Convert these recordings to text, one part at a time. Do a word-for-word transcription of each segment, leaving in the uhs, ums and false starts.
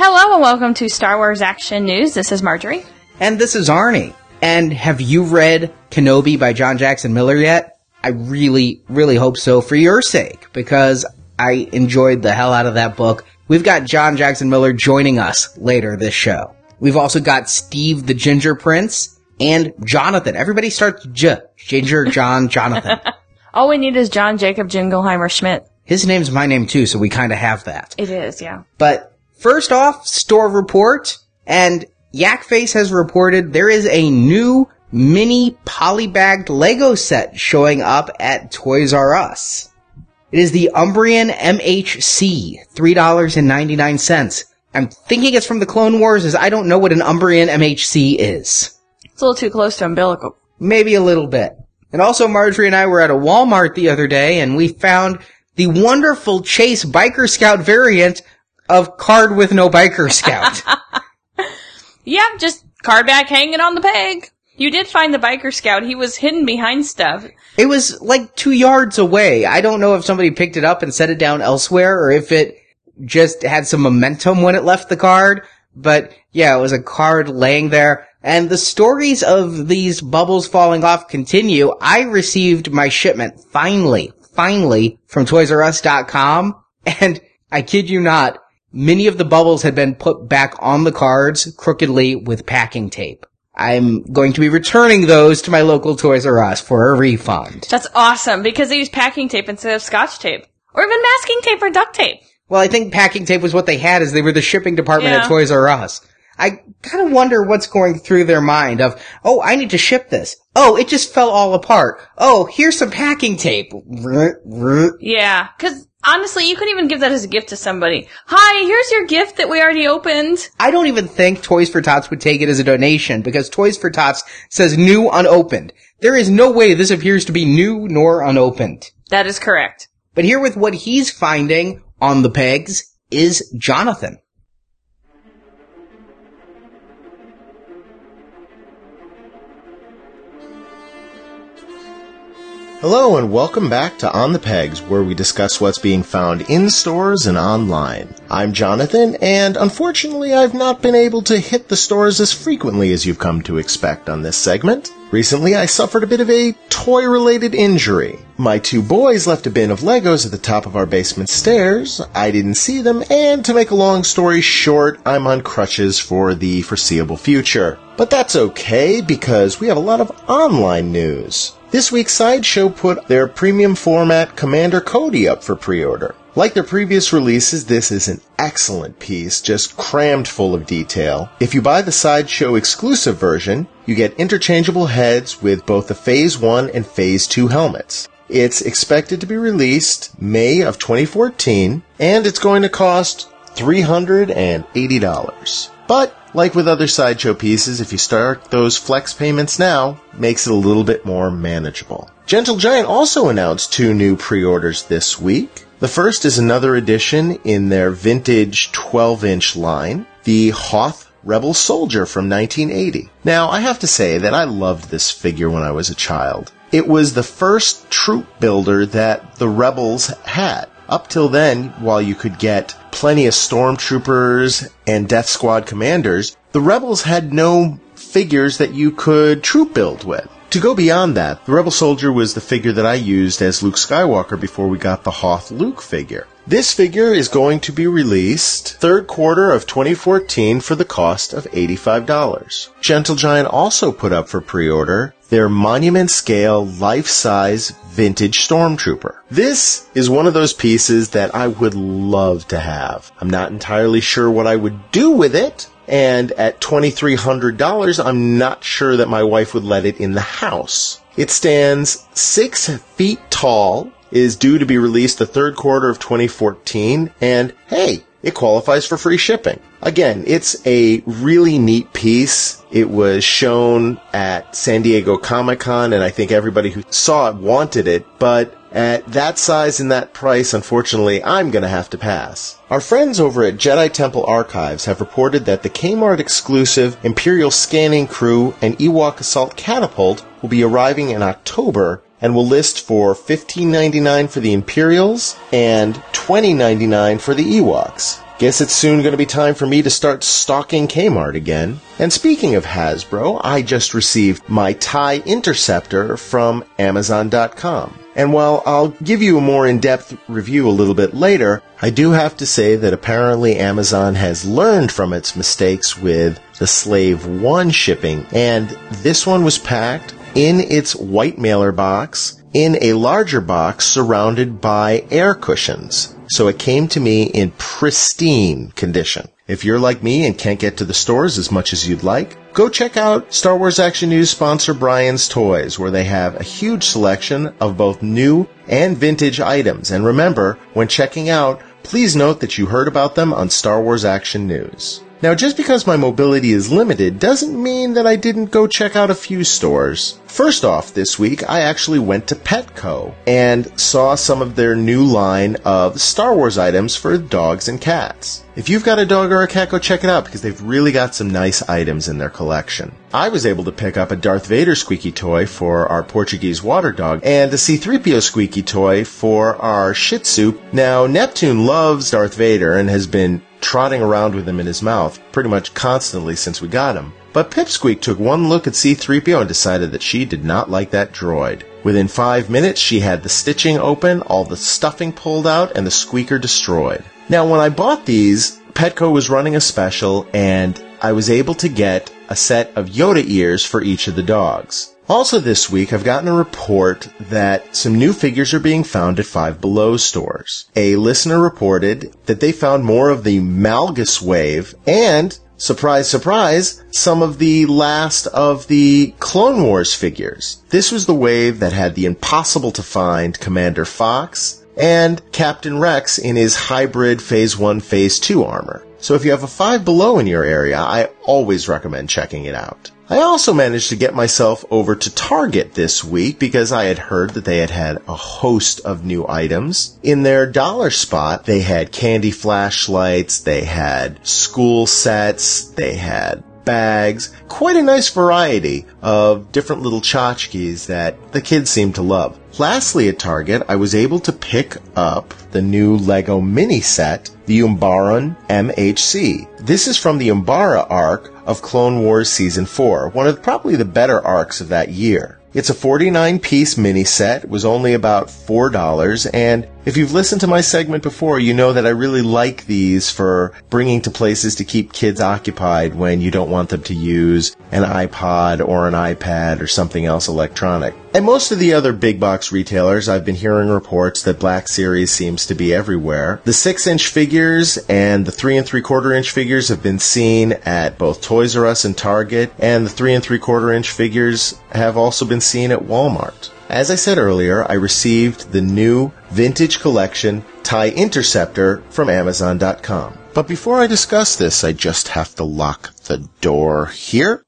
Hello and welcome to Star Wars Action News. This is Marjorie. And this is Arnie. And have you read Kenobi by John Jackson Miller yet? I really, really hope so for your sake, because I enjoyed the hell out of that book. We've got John Jackson Miller joining us later this show. We've also got Steve the Ginger Prince and Jonathan. Everybody starts J. Ginger, John, Jonathan. All we need is John Jacob Jingleheimer Schmidt. His name's my name too, so we kind of have that. It is, yeah. But first off, store report, and Yakface has reported there is a new mini polybagged Lego set showing up at Toys R Us. It is the Umbaran M H C, three dollars and ninety-nine cents. I'm thinking it's from the Clone Wars, as I don't know what an Umbaran M H C is. It's a little too close to umbilical. Maybe a little bit. And also, Marjorie and I were at a Walmart the other day, and we found the wonderful Chase Biker Scout variant of Card with No Biker Scout. Yeah, just card back hanging on the peg. You did find the Biker Scout. He was hidden behind stuff. It was like two yards away. I don't know if somebody picked it up and set it down elsewhere, or if it just had some momentum when it left the card. But yeah, it was a card laying there. And the stories of these bubbles falling off continue. I received my shipment, finally, finally, from Toys R Us dot com. And I kid you not, many of the bubbles had been put back on the cards crookedly with packing tape. I'm going to be returning those to my local Toys R Us for a refund. That's awesome, because they use packing tape instead of Scotch tape. Or even masking tape or duct tape. Well, I think packing tape was what they had, as they were the shipping department yeah. at Toys R Us. I kind of wonder what's going through their mind of, oh, I need to ship this. Oh, it just fell all apart. Oh, here's some packing tape. Yeah, because honestly, you could even give that as a gift to somebody. Hi, here's your gift that we already opened. I don't even think Toys for Tots would take it as a donation, because Toys for Tots says new unopened. There is no way this appears to be new nor unopened. That is correct. But here with what he's finding on the pegs is Jonathan. Hello and welcome back to On the Pegs, where we discuss what's being found in stores and online. I'm Jonathan, and unfortunately I've not been able to hit the stores as frequently as you've come to expect on this segment. Recently I suffered a bit of a toy-related injury. My two boys left a bin of Legos at the top of our basement stairs. I didn't see them, and to make a long story short, I'm on crutches for the foreseeable future. But that's okay, because we have a lot of online news. This week's Sideshow put their premium format Commander Cody up for pre-order. Like their previous releases, this is an excellent piece, just crammed full of detail. If you buy the Sideshow exclusive version, you get interchangeable heads with both the Phase one and Phase two helmets. It's expected to be released May of twenty fourteen, and it's going to cost three hundred eighty dollars. But like with other Sideshow pieces, if you start those flex payments now, makes it a little bit more manageable. Gentle Giant also announced two new pre-orders this week. The first is another edition in their vintage twelve-inch line, the Hoth Rebel Soldier from nineteen eighty. Now, I have to say that I loved this figure when I was a child. It was the first troop builder that the Rebels had. Up till then, while you could get plenty of Stormtroopers and Death Squad commanders, the Rebels had no figures that you could troop build with. To go beyond that, the Rebel Soldier was the figure that I used as Luke Skywalker before we got the Hoth Luke figure. This figure is going to be released third quarter of twenty fourteen for the cost of eighty-five dollars. Gentle Giant also put up for pre-order their monument-scale, life-size, vintage Stormtrooper. This is one of those pieces that I would love to have. I'm not entirely sure what I would do with it, and at twenty-three hundred dollars, I'm not sure that my wife would let it in the house. It stands six feet tall, is due to be released the third quarter of twenty fourteen, and hey, it qualifies for free shipping. Again, it's a really neat piece. It was shown at San Diego Comic-Con, and I think everybody who saw it wanted it, but at that size and that price, unfortunately, I'm going to have to pass. Our friends over at Jedi Temple Archives have reported that the Kmart-exclusive Imperial Scanning Crew and Ewok Assault Catapult will be arriving in October and will list for fifteen ninety-nine for the Imperials and twenty ninety-nine for the Ewoks. Guess it's soon going to be time for me to start stalking Kmart again. And speaking of Hasbro, I just received my TIE Interceptor from Amazon dot com. And while I'll give you a more in-depth review a little bit later, I do have to say that apparently Amazon has learned from its mistakes with the Slave One shipping, and this one was packed in its white mailer box, in a larger box surrounded by air cushions. So it came to me in pristine condition. If you're like me and can't get to the stores as much as you'd like, go check out Star Wars Action News sponsor Brian's Toys, where they have a huge selection of both new and vintage items. And remember, when checking out, please note that you heard about them on Star Wars Action News. Now, just because my mobility is limited doesn't mean that I didn't go check out a few stores. First off, this week, I actually went to Petco and saw some of their new line of Star Wars items for dogs and cats. If you've got a dog or a cat, go check it out because they've really got some nice items in their collection. I was able to pick up a Darth Vader squeaky toy for our Portuguese water dog and a C three P O squeaky toy for our Shih Tzu. Now, Neptune loves Darth Vader and has been trotting around with him in his mouth pretty much constantly since we got him. But Pipsqueak took one look at C three P O and decided that she did not like that droid. Within five minutes, she had the stitching open, all the stuffing pulled out, and the squeaker destroyed. Now, when I bought these, Petco was running a special, and I was able to get a set of Yoda ears for each of the dogs. Also this week, I've gotten a report that some new figures are being found at Five Below stores. A listener reported that they found more of the Malgus wave and, surprise, surprise, some of the last of the Clone Wars figures. This was the wave that had the impossible-to-find Commander Fox and Captain Rex in his hybrid Phase one, Phase two armor. So if you have a Five Below in your area, I always recommend checking it out. I also managed to get myself over to Target this week because I had heard that they had had a host of new items. In their dollar spot, they had candy flashlights, they had school sets, they had bags, quite a nice variety of different little tchotchkes that the kids seem to love. Lastly, at Target, I was able to pick up the new Lego mini set, the Umbaran M H C. This is from the Umbara arc of Clone Wars Season four, one of probably the better arcs of that year. It's a forty-nine piece mini set. It was only about four dollars, and if you've listened to my segment before, you know that I really like these for bringing to places to keep kids occupied when you don't want them to use an iPod or an iPad or something else electronic. And most of the other big box retailers, I've been hearing reports that Black Series seems to be everywhere. The six inch figures and the three and three quarter inch figures have been seen at both Toys R Us and Target, and the three and three quarter inch figures have also been seen at Walmart. As I said earlier, I received the new Vintage Collection TIE Interceptor from Amazon dot com. But before I discuss this, I just have to lock the door here.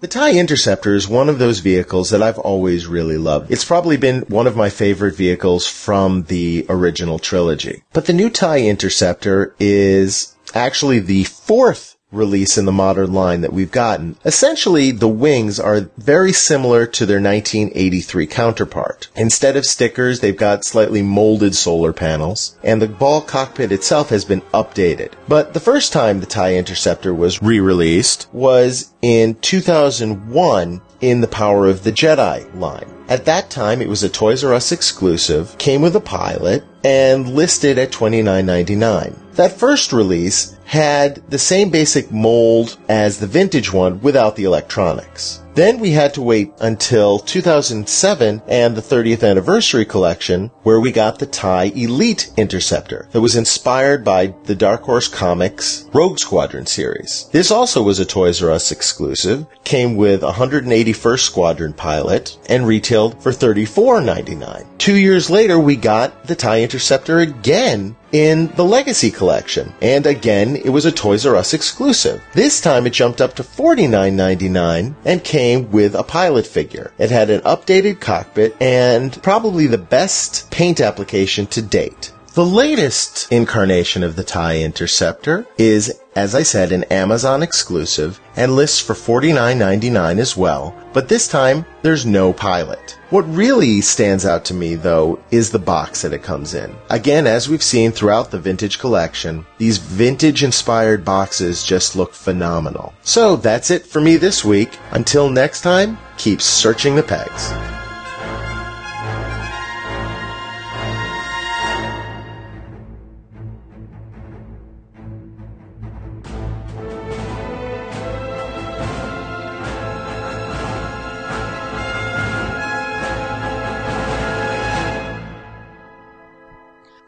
The TIE Interceptor is one of those vehicles that I've always really loved. It's probably been one of my favorite vehicles from the original trilogy. But the new TIE Interceptor is actually the fourth release in the modern line that we've gotten. Essentially, the wings are very similar to their nineteen eighty-three counterpart. Instead of stickers, they've got slightly molded solar panels, and the ball cockpit itself has been updated. But the first time the TIE Interceptor was re-released was in two thousand one in the Power of the Jedi line. At that time, it was a Toys R Us exclusive, came with a pilot, and listed at twenty-nine ninety-nine. That first release had the same basic mold as the vintage one without the electronics. Then we had to wait until two thousand seven and the thirtieth anniversary collection, where we got the TIE Elite Interceptor that was inspired by the Dark Horse Comics Rogue Squadron series. This also was a Toys R Us exclusive, came with one hundred eighty-first Squadron pilot, and retailed for thirty-four ninety-nine. Two years later, we got the TIE Interceptor again in the Legacy Collection, and again, it was a Toys R Us exclusive. This time, it jumped up to forty-nine ninety-nine and came with a pilot figure. It had an updated cockpit and probably the best paint application to date. The latest incarnation of the TIE Interceptor is, as I said, an Amazon exclusive and lists for forty-nine ninety-nine as well, but this time there's no pilot. What really stands out to me, though, is the box that it comes in. Again, as we've seen throughout the vintage collection, these vintage-inspired boxes just look phenomenal. So that's it for me this week. Until next time, keep searching the pegs.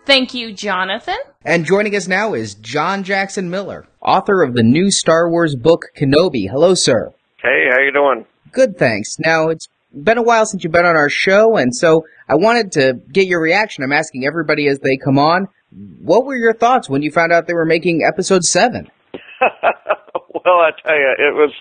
Thank you, Jonathan. And joining us now is John Jackson Miller, author of the new Star Wars book, Kenobi. Hello, sir. Hey, how you doing? Good, thanks. Now, it's been a while since you've been on our show, and so I wanted to get your reaction. I'm asking everybody as they come on, what were your thoughts when you found out they were making Episode seven? Well, I tell you, it was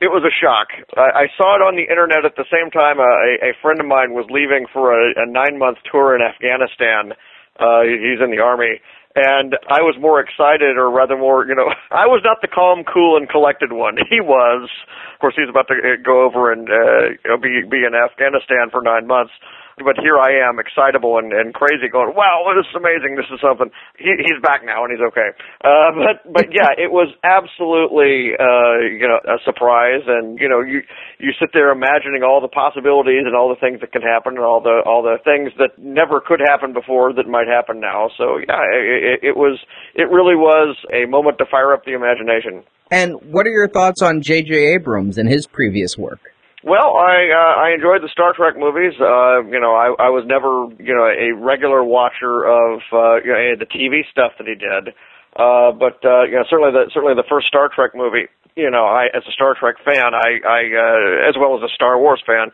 it was a shock. I, I saw it on the Internet at the same time. A, a friend of mine was leaving for a, a nine-month tour in Afghanistan. Uh, he's in the Army, and I was more excited, or rather more, you know, I was not the calm, cool, and collected one. He was. Of course, he's about to go over and uh, you know, be, be in Afghanistan for nine months. But here I am, excitable and, and crazy, going, wow, this is amazing, this is something. He, he's back now, and he's okay. Uh, but, but yeah, it was absolutely, uh, you know, a surprise, and, you know, you you sit there imagining all the possibilities and all the things that can happen and all the all the things that never could happen before that might happen now. So, yeah, it, it was, it really was a moment to fire up the imagination. And what are your thoughts on J J Abrams and his previous work? Well, I uh, I enjoyed the Star Trek movies. Uh, you know, I, I was never, you know, a regular watcher of uh, you know, the T V stuff that he did. Uh, but uh, you know, certainly the certainly the first Star Trek movie. You know, I as a Star Trek fan, I, I uh, as well as a Star Wars fan,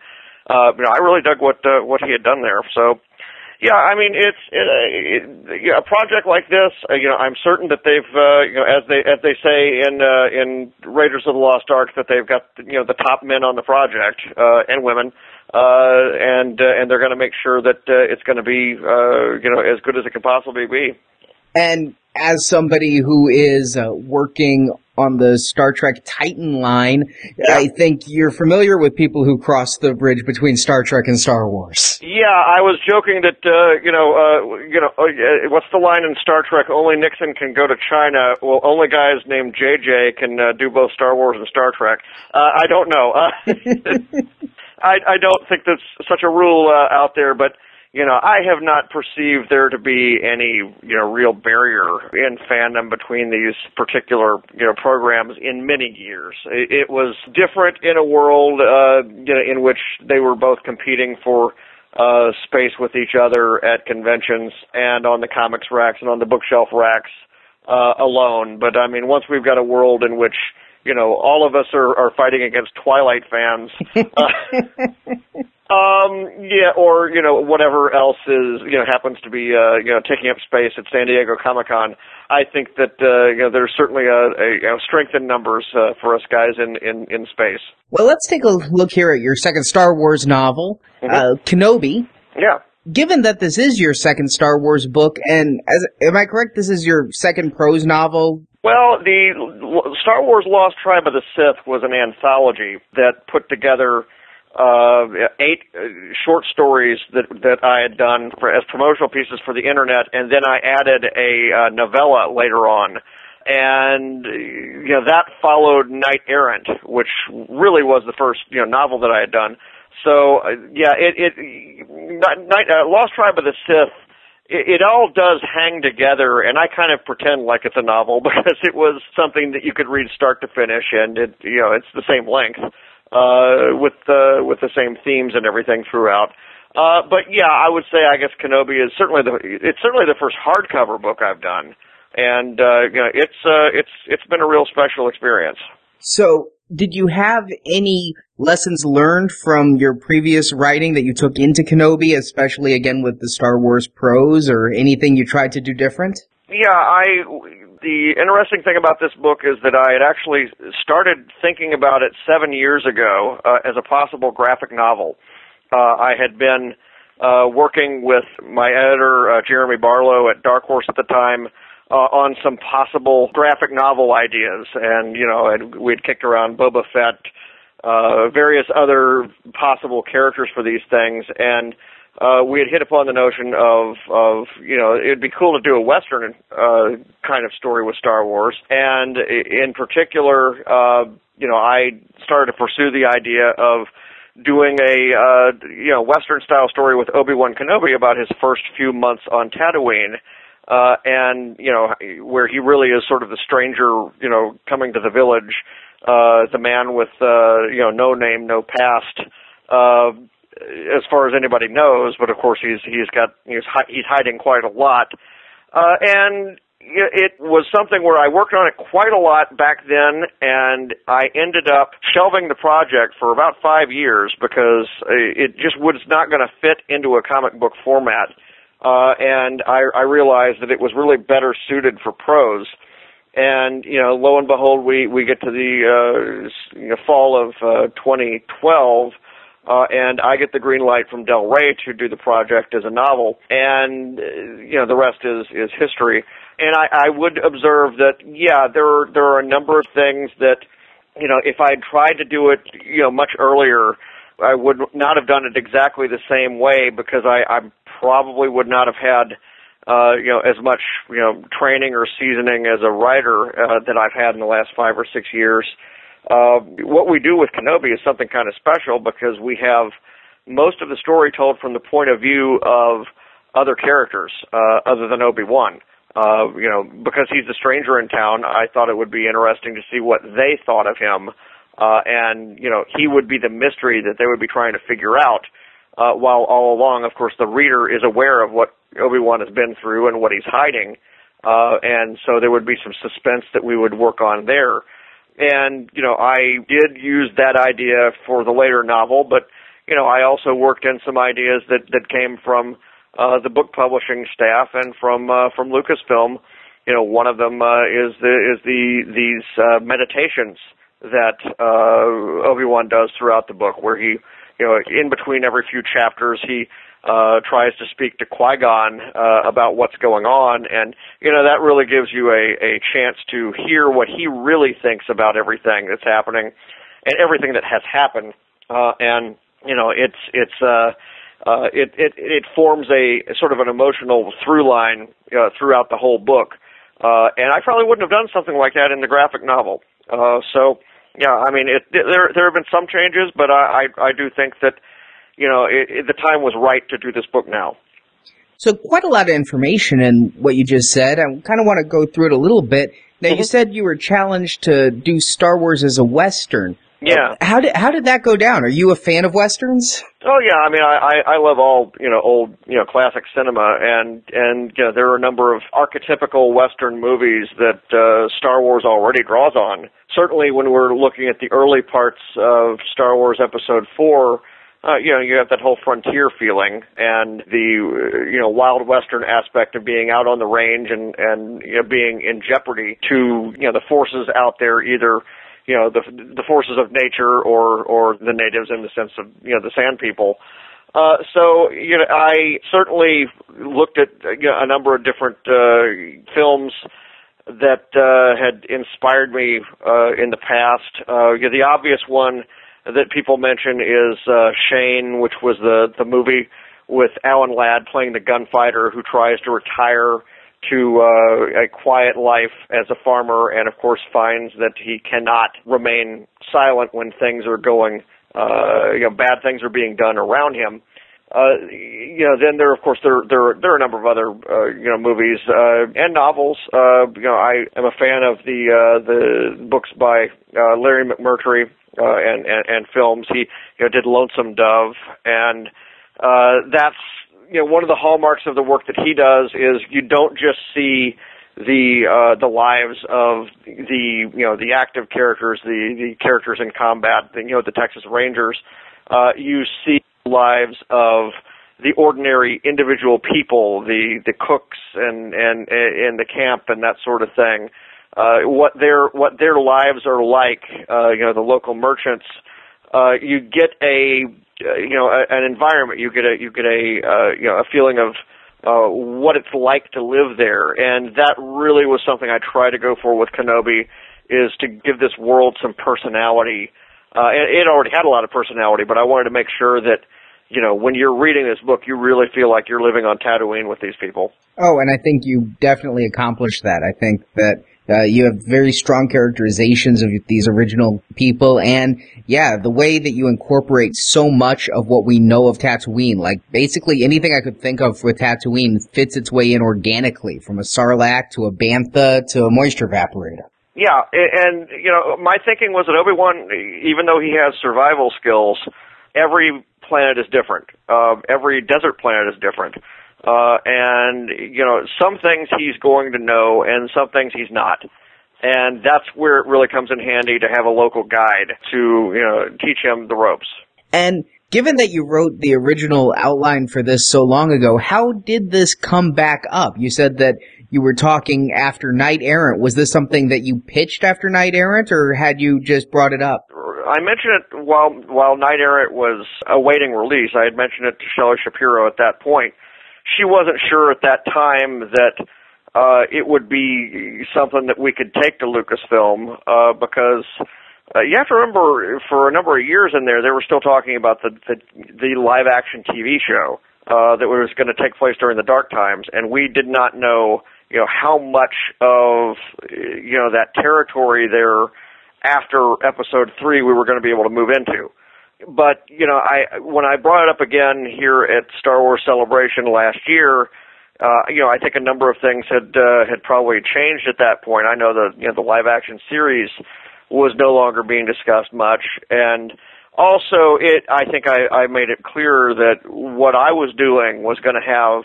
uh, you know, I really dug what uh, what he had done there. So. Yeah, I mean, it's it, it, you know, a project like this. Uh, you know, I'm certain that they've, uh, you know, as they as they say in uh, in Raiders of the Lost Ark, that they've got you know the top men on the project uh, and women, uh, and uh, and they're going to make sure that uh, it's going to be uh, you know as good as it can possibly be. And as somebody who is uh, working on the Star Trek Titan line, yeah. I think you're familiar with people who cross the bridge between Star Trek and Star Wars. Yeah, I was joking that, uh, you know, uh, you know, uh, what's the line in Star Trek? Only Nixon can go to China. Well, only guys named J J can uh, do both Star Wars and Star Trek. Uh, I don't know. Uh, I, I don't think there's such a rule uh, out there, but you know, I have not perceived there to be any, you know, real barrier in fandom between these particular, you know, programs in many years. It was different in a world, uh, you know, in which they were both competing for uh, space with each other at conventions and on the comics racks and on the bookshelf racks uh, alone. But, I mean, once we've got a world in which, you know, all of us are, are fighting against Twilight fans. Uh, Um, yeah, or, you know, whatever else is, you know, happens to be, uh, you know, taking up space at San Diego Comic-Con. I think that, uh, you know, there's certainly a, a, a strength in numbers uh, for us guys in, in, in space. Well, let's take a look here at your second Star Wars novel, mm-hmm. uh, Kenobi. Yeah. Given that this is your second Star Wars book, and as, am I correct, this is your second prose novel? Well, the Star Wars Lost Tribe of the Sith was an anthology that put together uh, eight short stories that, that I had done for, as promotional pieces for the internet, and then I added a uh, novella later on. And you know, that followed Knight Errant, which really was the first you know novel that I had done. So uh, yeah, it, it Night, uh, Lost Tribe of the Sith. It, it all does hang together, and I kind of pretend like it's a novel because it was something that you could read start to finish, and it you know it's the same length uh, with the with the same themes and everything throughout. Uh, but yeah, I would say I guess Kenobi is certainly the it's certainly the first hardcover book I've done. And uh, you know, it's uh, it's it's been a real special experience. So, did you have any lessons learned from your previous writing that you took into Kenobi, especially again with the Star Wars prose, or anything you tried to do different? Yeah, I. The interesting thing about this book is that I had actually started thinking about it seven years ago uh, as a possible graphic novel. Uh, I had been uh, working with my editor uh, Jeremy Barlow at Dark Horse at the time. Uh, on some possible graphic novel ideas, and you know, and we'd kicked around Boba Fett, uh, various other possible characters for these things, and uh, we had hit upon the notion of, of you know, it'd be cool to do a Western uh, kind of story with Star Wars, and in particular, uh, you know, I started to pursue the idea of doing a uh, you know Western style story with Obi-Wan Kenobi about his first few months on Tatooine. Uh, and, you know, where he really is sort of the stranger, you know, coming to the village, uh, the man with, uh, you know, no name, no past, uh, as far as anybody knows, but of course he's, he's got, he's, hi- he's hiding quite a lot. Uh, and it was something where I worked on it quite a lot back then, and I ended up shelving the project for about five years because it just was not going to fit into a comic book format. Uh, and I, I realized that it was really better suited for prose. And, you know, lo and behold, we, we get to the uh, you know, fall of uh, twenty twelve, uh, and I get the green light from Del Rey to do the project as a novel. And, uh, you know, the rest is, is history. And I, I would observe that, yeah, there are, there are a number of things that, you know, if I had tried to do it, you know, much earlier, I would not have done it exactly the same way because I, I probably would not have had, uh, you know, as much, you know, training or seasoning as a writer uh, that I've had in the last five or six years. Uh, what we do with Kenobi is something kind of special because we have most of the story told from the point of view of other characters uh, other than Obi-Wan. Uh, you know, because he's the stranger in town, I thought it would be interesting to see what they thought of him. Uh, and, you know, he would be the mystery that they would be trying to figure out, uh, while all along, of course, the reader is aware of what Obi-Wan has been through and what he's hiding. Uh, and so there would be some suspense that we would work on there. And, you know, I did use that idea for the later novel, but, you know, I also worked in some ideas that, that came from, uh, the book publishing staff and from, uh, from Lucasfilm. You know, one of them, uh, is the, is the, these, uh, meditations that uh, Obi-Wan does throughout the book, where he, you know, in between every few chapters, he uh, tries to speak to Qui-Gon uh, about what's going on, and, you know, that really gives you a, a chance to hear what he really thinks about everything that's happening and everything that has happened, uh, and, you know, it's, it's, uh, uh, it, it, it forms a sort of an emotional through line uh, throughout the whole book, uh, and I probably wouldn't have done something like that in the graphic novel, uh, so... Yeah, I mean, it, it, there there have been some changes, but I, I, I do think that, you know, it, it, the time was right to do this book now. So quite a lot of information in what you just said. I kind of want to go through it a little bit. Now, mm-hmm. You said you were challenged to do Star Wars as a Western. Yeah. How did how did that go down? Are you a fan of Westerns? Oh, yeah. I mean, I, I, I love all, you know, old, you know, classic cinema, and, and you know, there are a number of archetypical Western movies that uh, Star Wars already draws on. Certainly when we're looking at the early parts of Star Wars Episode four, uh, you know, you have that whole frontier feeling and the, you know, wild Western aspect of being out on the range and, and you know, being in jeopardy to, you know, the forces out there, either you know, the the forces of nature or, or the natives in the sense of, you know, the sand people. Uh, so, you know, I certainly looked at you know, a number of different uh, films that uh, had inspired me uh, in the past. Uh, the obvious one that people mention is uh, Shane, which was the, the movie with Alan Ladd playing the gunfighter who tries to retire to uh, a quiet life as a farmer and, of course, finds that he cannot remain silent when things are going, uh, you know, bad things are being done around him. Uh, you know, then there, of course, there there there are a number of other uh, you know movies uh, and novels. Uh, you know, I am a fan of the uh, the books by uh, Larry McMurtry uh, and, and and films. He you know did Lonesome Dove, and uh, that's you know one of the hallmarks of the work that he does is you don't just see the uh, the lives of the you know the active characters, the the characters in combat, the, you know the Texas Rangers. Uh, you see lives of the ordinary individual people, the, the cooks and, and, and the camp and that sort of thing, uh, what their, what their lives are like, uh, you know, the local merchants, uh, you get a, uh, you know, a, an environment, you get a, you get a, uh, you know, a feeling of, uh, what it's like to live there. And that really was something I try to go for with Kenobi, is to give this world some personality. Uh, it, it already had a lot of personality, but I wanted to make sure that, you know, when you're reading this book, you really feel like you're living on Tatooine with these people. Oh, and I think you definitely accomplished that. I think that uh, you have very strong characterizations of these original people, and, yeah, the way that you incorporate so much of what we know of Tatooine, like, basically anything I could think of with Tatooine fits its way in organically, from a sarlacc to a bantha to a moisture evaporator. Yeah, and, you know, my thinking was that Obi-Wan, even though he has survival skills, every planet is different. Uh, every desert planet is different. Uh, and, you know, some things he's going to know and some things he's not. And that's where it really comes in handy to have a local guide to, you know, teach him the ropes. And given that you wrote the original outline for this so long ago, how did this come back up? You said that you were talking after Knight Errant. Was this something that you pitched after Knight Errant, or had you just brought it up? I mentioned it while while Knight Errant was awaiting release. I had mentioned it to Shelley Shapiro at that point. She wasn't sure at that time that uh, it would be something that we could take to Lucasfilm uh, because uh, you have to remember for a number of years in there, they were still talking about the, the, the live-action T V show uh, that was going to take place during the dark times, and we did not know you know, how much of, you know, that territory there after episode three we were going to be able to move into. But, you know, I when I brought it up again here at Star Wars Celebration last year, uh, you know, I think a number of things had uh, had probably changed at that point. I know the, you know, the live-action series was no longer being discussed much. And also, it I think I, I made it clear that what I was doing was going to have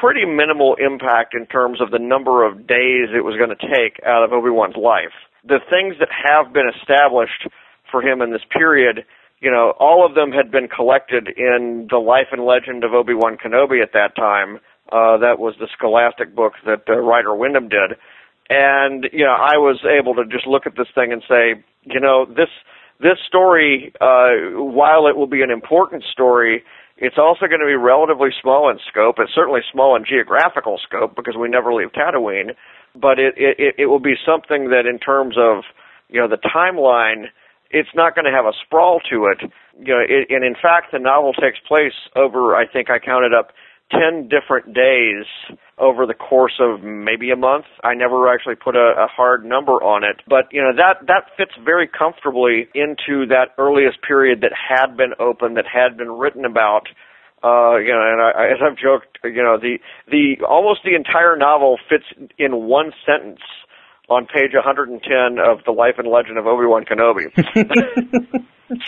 pretty minimal impact in terms of the number of days it was going to take out of Obi-Wan's life. The things that have been established for him in this period, you know, all of them had been collected in the Life and Legend of Obi-Wan Kenobi at that time. Uh, that was the Scholastic book that uh, Ryder Wyndham did. And, you know, I was able to just look at this thing and say, you know, this, this story, uh, while it will be an important story, it's also going to be relatively small in scope. It's certainly small in geographical scope because we never leave Tatooine, but it, it, it will be something that in terms of, you know, the timeline, it's not going to have a sprawl to it. You know, it, and in fact, the novel takes place over, I think I counted up, ten different days over the course of maybe a month. I never actually put a, a hard number on it, but you know that that fits very comfortably into that earliest period that had been open, that had been written about. Uh, you know, and I, as I've joked, you know, the the almost the entire novel fits in one sentence on page one hundred ten of The Life and Legend of Obi-Wan Kenobi.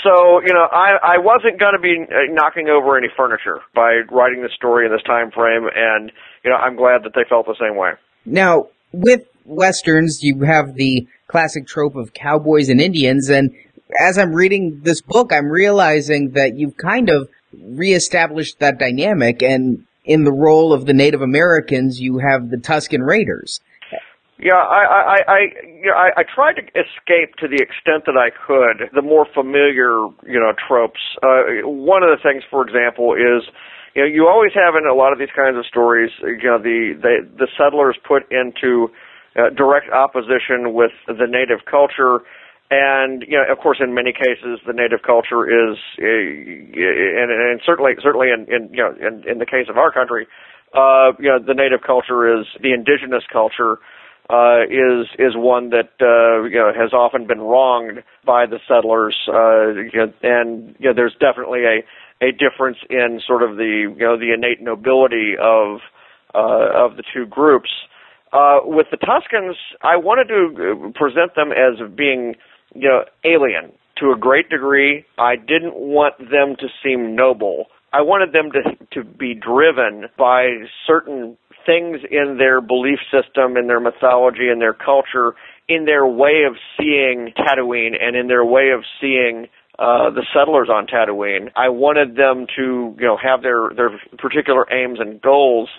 So, you know, I, I wasn't going to be knocking over any furniture by writing this story in this time frame, and, you know, I'm glad that they felt the same way. Now, with Westerns, you have the classic trope of cowboys and Indians, and as I'm reading this book, I'm realizing that you've kind of reestablished that dynamic, and in the role of the Native Americans, you have the Tusken Raiders. Yeah, I, I, I, you know, I, I tried to escape to the extent that I could the more familiar, you know, tropes. Uh, one of the things, for example, is, you know, you always have in a lot of these kinds of stories, you know, the, the, the settlers put into, uh, direct opposition with the native culture. And, you know, of course, in many cases, the native culture is, uh, and, and certainly, certainly in, in you know, in, in the case of our country, uh, you know, the native culture is the indigenous culture uh, is is one that uh, you know has often been wronged by the settlers, uh, you know, and you know, there's definitely a, a difference in sort of the you know the innate nobility of uh, of the two groups. Uh, with the Tuskens, I wanted to present them as being you know, alien to a great degree. I didn't want them to seem noble. I wanted them to, to be driven by certain things in their belief system, in their mythology, in their culture, in their way of seeing Tatooine and in their way of seeing uh, the settlers on Tatooine. I wanted them to you know, have their, their particular aims and goals.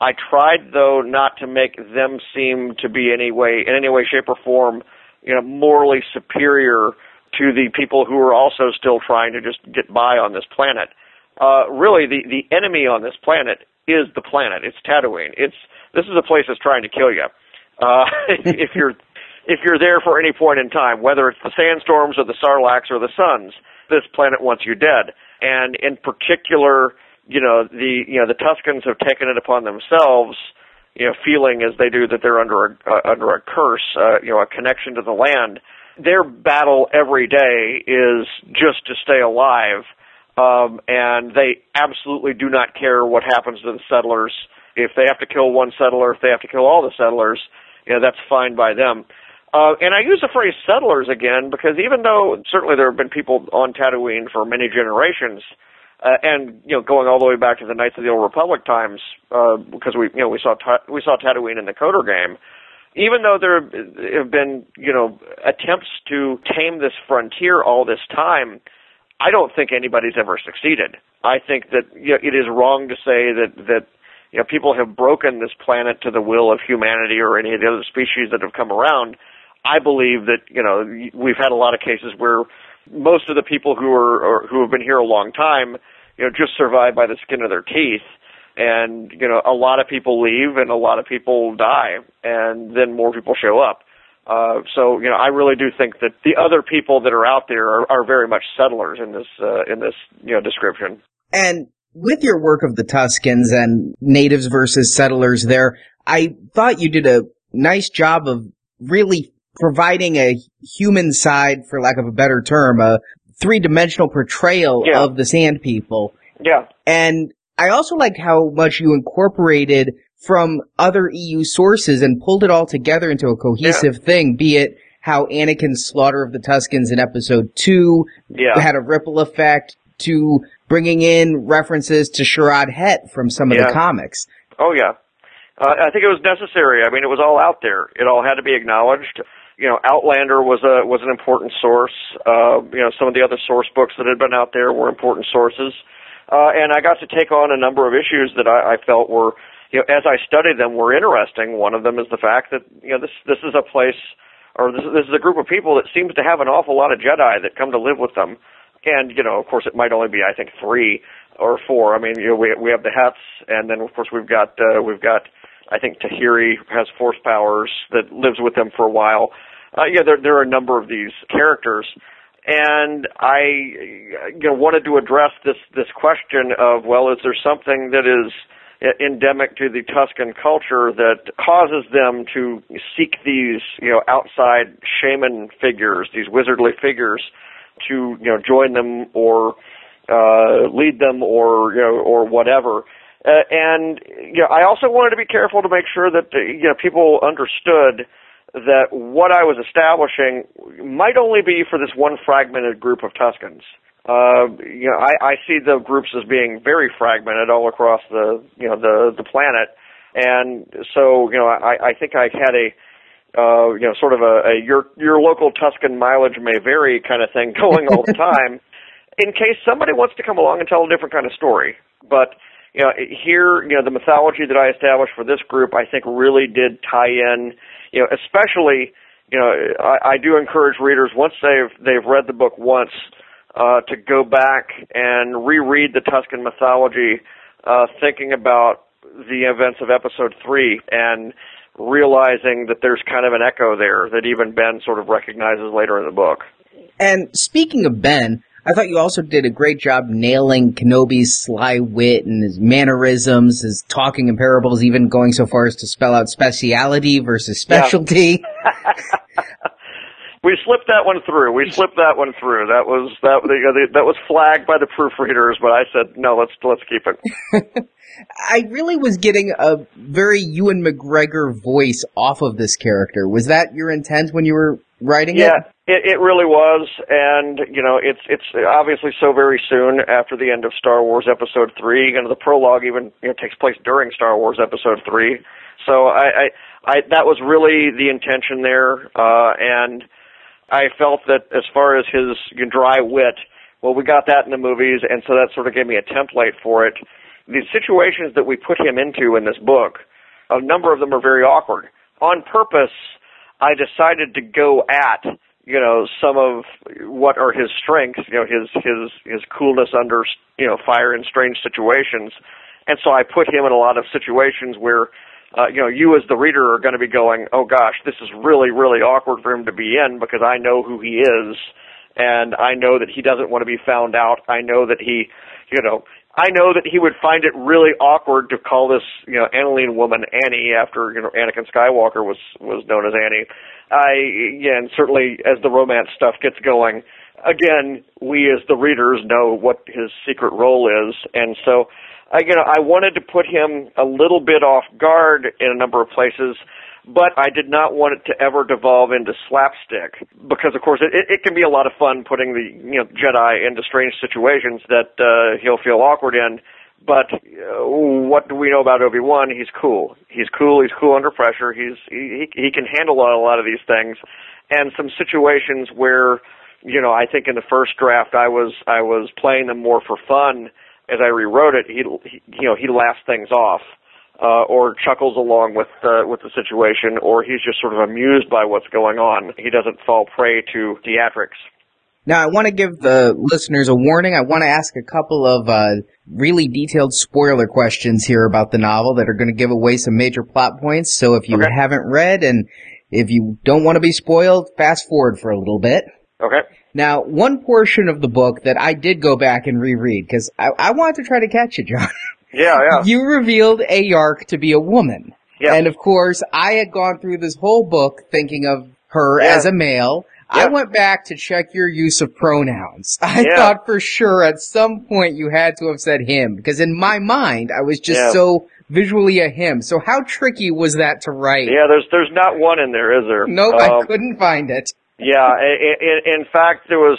I tried, though, not to make them seem to be any way, in any way, shape, or form, you know, morally superior to the people who are also still trying to just get by on this planet. Uh, really, the, the enemy on this planet is the planet. It's Tatooine. It's this is a place that's trying to kill you. Uh, if you're if you're there for any point in time, whether it's the sandstorms or the sarlaccs or the suns, this planet wants you dead. And in particular, you know, the you know the Tuskens have taken it upon themselves, you know, feeling as they do that they're under a, uh, under a curse, uh, you know, a connection to the land. Their battle every day is just to stay alive, um, and they absolutely do not care what happens to the settlers. If they have to kill one settler, if they have to kill all the settlers, you know, that's fine by them. Uh, and I use the phrase settlers again because even though certainly there have been people on Tatooine for many generations, Uh, and you know, going all the way back to the Knights of the Old Republic times, uh, because we you know we saw ta- we saw Tatooine in the Kotor game. Even though there have been you know attempts to tame this frontier all this time, I don't think anybody's ever succeeded. I think that you know, it is wrong to say that that you know people have broken this planet to the will of humanity or any of the other species that have come around. I believe that you know we've had a lot of cases where most of the people who are or who have been here a long time, you know, just survive by the skin of their teeth, and you know, a lot of people leave and a lot of people die, and then more people show up. Uh, so, you know, I really do think that the other people that are out there are, are very much settlers in this uh, in this you know description. And with your work of the Tuskens and natives versus settlers, there, I thought you did a nice job of really providing a human side, for lack of a better term, a three-dimensional portrayal yeah. of the Sand People. Yeah. And I also liked how much you incorporated from other E U sources and pulled it all together into a cohesive yeah. thing, be it how Anakin's slaughter of the Tuskens in Episode two yeah. had a ripple effect, to bringing in references to Sharad Het from some yeah. of the comics. Oh, yeah. Uh, I think it was necessary. I mean, it was all out there. It all had to be acknowledged. You know, Outlander was a was an important source. Uh, you know, some of the other source books that had been out there were important sources, uh, and I got to take on a number of issues that I, I felt were, you know, as I studied them, were interesting. One of them is the fact that you know this this is a place, or this this is a group of people that seems to have an awful lot of Jedi that come to live with them, and you know, of course, it might only be I think three or four. I mean, you know, we we have the Hets, and then of course we've got uh, we've got. I think Tahiri has force powers that lives with them for a while. Uh, yeah, there, there are a number of these characters. And I you know, wanted to address this, this question of, well, is there something that is endemic to the Tusken culture that causes them to seek these you know, outside shaman figures, these wizardly figures, to you know, join them or uh, lead them or you know, or whatever. Uh, and you know, I also wanted to be careful to make sure that you know, people understood that what I was establishing might only be for this one fragmented group of Tuskens. Uh, you know, I, I see the groups as being very fragmented all across the you know the, the planet, and so you know I, I think I had a uh, you know sort of a, a your your local Tusken mileage may vary kind of thing going all the time, in case somebody wants to come along and tell a different kind of story, but. You know, here, you know, the mythology that I established for this group, I think, really did tie in. You know, especially, you know, I, I do encourage readers once they've they've read the book once uh, to go back and reread the Tusken mythology, uh, thinking about the events of Episode Three and realizing that there's kind of an echo there that even Ben sort of recognizes later in the book. And speaking of Ben, I thought you also did a great job nailing Kenobi's sly wit and his mannerisms, his talking in parables, even going so far as to spell out speciality versus specialty. Yeah. We slipped that one through. We slipped that one through. That was that that was flagged by the proofreaders, but I said no. Let's let's keep it. I really was getting a very Ewan McGregor voice off of this character. Was that your intent when you were writing yeah, it? Yeah, it, it really was, and you know, it's it's obviously so very soon after the end of Star Wars Episode Three, and the prologue even you know, takes place during Star Wars Episode Three. So I, I, I that was really the intention there, uh, and. I felt that as far as his dry wit, well, we got that in the movies, and so that sort of gave me a template for it. The situations that we put him into in this book, a number of them are very awkward. On purpose, I decided to go at, you know, some of what are his strengths, you know, his his his coolness under, you know, fire in strange situations, and so I put him in a lot of situations where, Uh, you know, you as the reader are going to be going, oh gosh, this is really, really awkward for him to be in because I know who he is, and I know that he doesn't want to be found out. I know that he, you know, I know that he would find it really awkward to call this, you know, Annileen woman Annie after, you know, Anakin Skywalker was, was known as Annie. I, yeah, and certainly as the romance stuff gets going, again, we as the readers know what his secret role is, and so I, you know, I wanted to put him a little bit off guard in a number of places, but I did not want it to ever devolve into slapstick because, of course, it, it can be a lot of fun putting the you know, Jedi into strange situations that uh, he'll feel awkward in. But uh, what do we know about Obi-Wan? He's cool. He's cool. He's cool under pressure. He's he, he can handle a lot of these things, and some situations where, you know, I think in the first draft I was I was playing them more for fun. As I rewrote it, he, he you know he laughs things off, uh, or chuckles along with uh, with the situation, or he's just sort of amused by what's going on. He doesn't fall prey to theatrics. Now, I want to give the listeners a warning. I want to ask a couple of uh, really detailed spoiler questions here about the novel that are going to give away some major plot points. So if you okay. haven't read and if you don't want to be spoiled, fast forward for a little bit. Okay. Now, one portion of the book that I did go back and reread, because I, I wanted to try to catch you, John. Yeah, yeah. You revealed a Yark to be a woman. Yeah. And, of course, I had gone through this whole book thinking of her yeah. as a male. Yeah. I went back to check your use of pronouns. I yeah. thought for sure at some point you had to have said him, because in my mind, I was just yeah. so visually a him. So how tricky was that to write? Yeah, there's there's not one in there, is there? Nope, um, I couldn't find it. Yeah, in, in fact, there was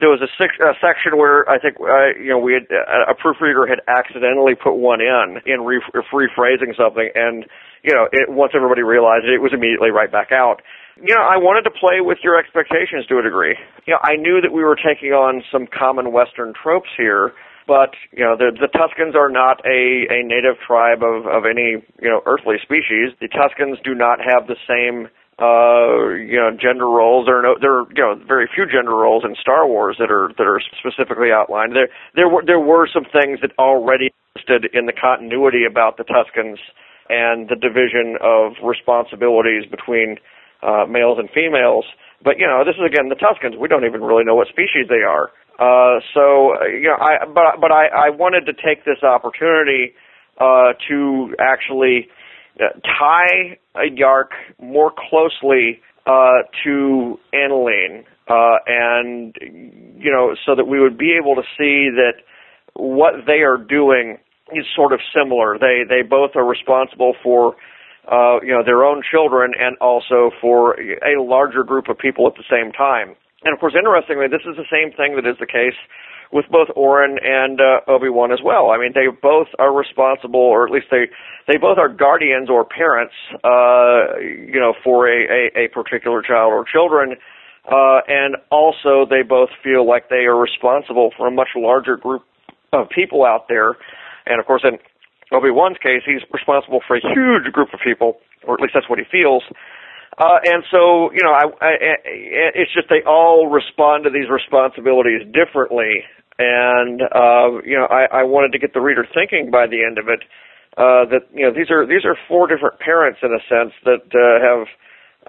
there was a, six, a section where I think uh, you know we had a proofreader had accidentally put one in in re- rephrasing something, and you know it, once everybody realized it, it was immediately right back out. You know, I wanted to play with your expectations to a degree. You know, I knew that we were taking on some common Western tropes here, but you know the, the Tuskens are not a, a native tribe of, of any you know earthly species. The Tuskens do not have the same Uh, you know, gender roles. There are no, there are you know very few gender roles in Star Wars that are that are specifically outlined. There there were there were some things that already existed in the continuity about the Tuskens and the division of responsibilities between uh, males and females. But you know, this is again the Tuskens. We don't even really know what species they are. Uh, so you know, I but but I, I wanted to take this opportunity uh, to actually. Uh, tie a Yark more closely uh, to Annileen, uh, and you know, so that we would be able to see that what they are doing is sort of similar. They they both are responsible for uh, you know their own children and also for a larger group of people at the same time. And of course, interestingly, this is the same thing that is the case with both Oren and uh, Obi-Wan as well. I mean, they both are responsible, or at least they, they both are guardians or parents, uh, you know, for a, a, a particular child or children, uh, and also they both feel like they are responsible for a much larger group of people out there. And, of course, in Obi-Wan's case, he's responsible for a huge group of people, or at least that's what he feels. Uh, and so, you know, I, I, it's just they all respond to these responsibilities differently. And, uh, you know, I, I wanted to get the reader thinking by the end of it uh, that you know these are these are four different parents in a sense that uh, have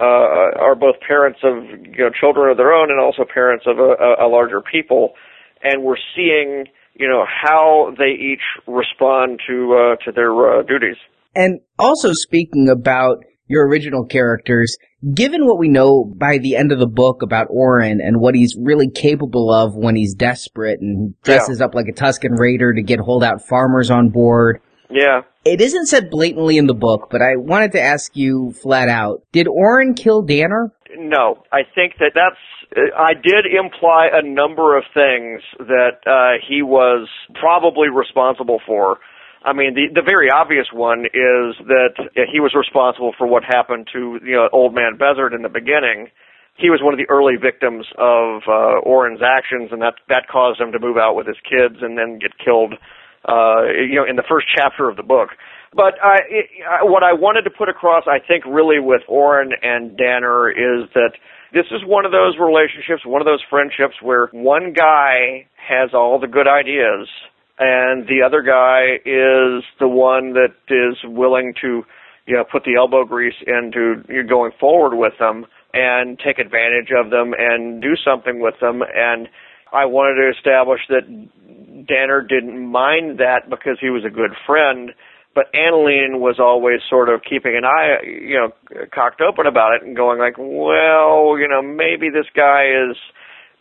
uh, are both parents of you know children of their own and also parents of a, a larger people, and we're seeing you know how they each respond to uh, to their uh, duties. And also speaking about your original characters, given what we know by the end of the book about Oren and what he's really capable of when he's desperate and dresses yeah. up like a Tusken Raider to get holdout farmers on board. Yeah. It isn't said blatantly in the book, but I wanted to ask you flat out, did Oren kill Danner? No. I think that that's... I did imply a number of things that uh, he was probably responsible for. I mean, the, the very obvious one is that he was responsible for what happened to you know, Old Man Bezzard in the beginning. He was one of the early victims of uh, Oren's actions, and that, that caused him to move out with his kids and then get killed uh, you know, in the first chapter of the book. But I, it, I, what I wanted to put across, I think, really with Oren and Danner is that this is one of those relationships, one of those friendships where one guy has all the good ideas, and the other guy is the one that is willing to, you know, put the elbow grease into you're going forward with them and take advantage of them and do something with them. And I wanted to establish that Danner didn't mind that because he was a good friend, but Annileen was always sort of keeping an eye, you know, cocked open about it and going like, well, you know, maybe this guy has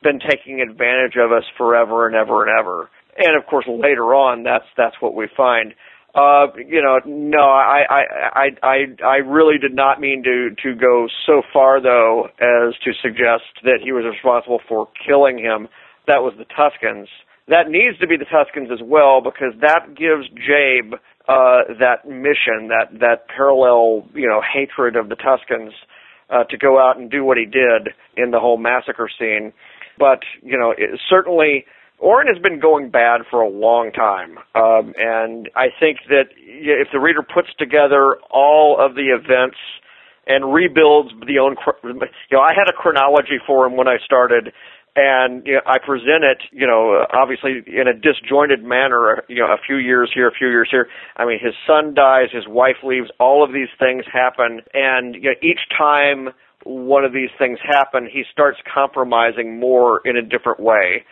been taking advantage of us forever and ever and ever. And of course, later on, that's that's what we find. Uh, you know, no, I, I I I I really did not mean to to go so far though as to suggest that he was responsible for killing him. That was the Tuskens. That needs to be the Tuskens as well because that gives Jabe uh, that mission, that that parallel you know hatred of the Tuskens uh, to go out and do what he did in the whole massacre scene. But you know, it, certainly. Oren has been going bad for a long time, um, and I think that if the reader puts together all of the events and rebuilds the own, you know, I had a chronology for him when I started, and you know, I present it, you know, obviously in a disjointed manner, you know, a few years here, a few years here. I mean, his son dies, his wife leaves, all of these things happen, and you know, each time one of these things happen, he starts compromising more in a different way.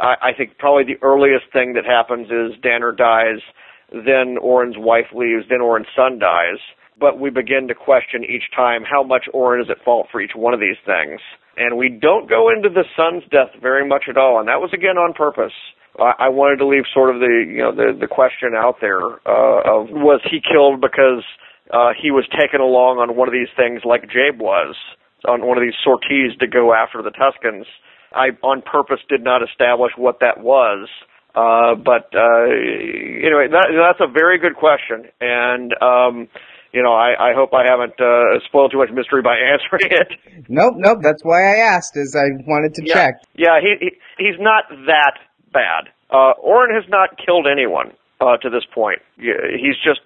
I think probably the earliest thing that happens is Danner dies, then Oren's wife leaves, then Oren's son dies. But we begin to question each time how much Oren is at fault for each one of these things. And we don't go into the son's death very much at all, and that was, again, on purpose. I wanted to leave sort of the you know the, the question out there uh, of was he killed because uh, he was taken along on one of these things like Jabe was, on one of these sorties to go after the Tuskens. I, on purpose, did not establish what that was. Uh, but, uh, anyway, that, that's a very good question. And, um, you know, I, I hope I haven't uh, spoiled too much mystery by answering it. Nope, nope. That's why I asked, is I wanted to yeah. check. Yeah, he, he he's not that bad. Uh, Oren has not killed anyone uh, to this point. He's just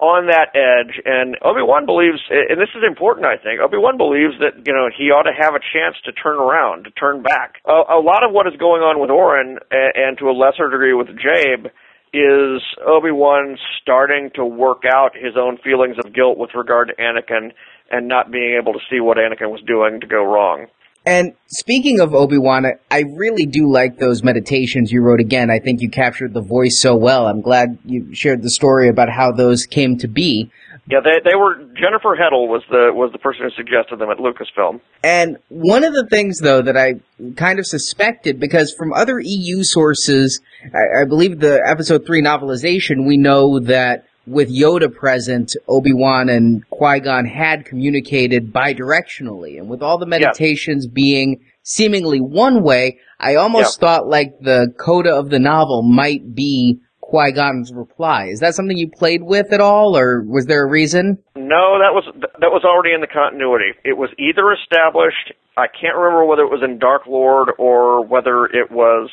on that edge. And Obi-Wan believes, and this is important, I think, Obi-Wan believes that, you know, he ought to have a chance to turn around, to turn back. A, a lot of what is going on with Oren, and, and to a lesser degree with Jabe, is Obi-Wan starting to work out his own feelings of guilt with regard to Anakin and not being able to see what Anakin was doing to go wrong. And speaking of Obi-Wan, I really do like those meditations you wrote again. I think you captured the voice so well. I'm glad you shared the story about how those came to be. Yeah, they they were Jennifer Heddle was the was the person who suggested them at Lucasfilm. And one of the things, though, that I kind of suspected, because from other E U sources, I, I believe the Episode three novelization, we know that with Yoda present, Obi-Wan and Qui-Gon had communicated bidirectionally, and with all the meditations yep. being seemingly one way, I almost yep. thought like the coda of the novel might be Qui-Gon's reply. Is that something you played with at all, or was there a reason? No, that was that was already in the continuity. It was either established, I can't remember whether it was in Dark Lord or whether it was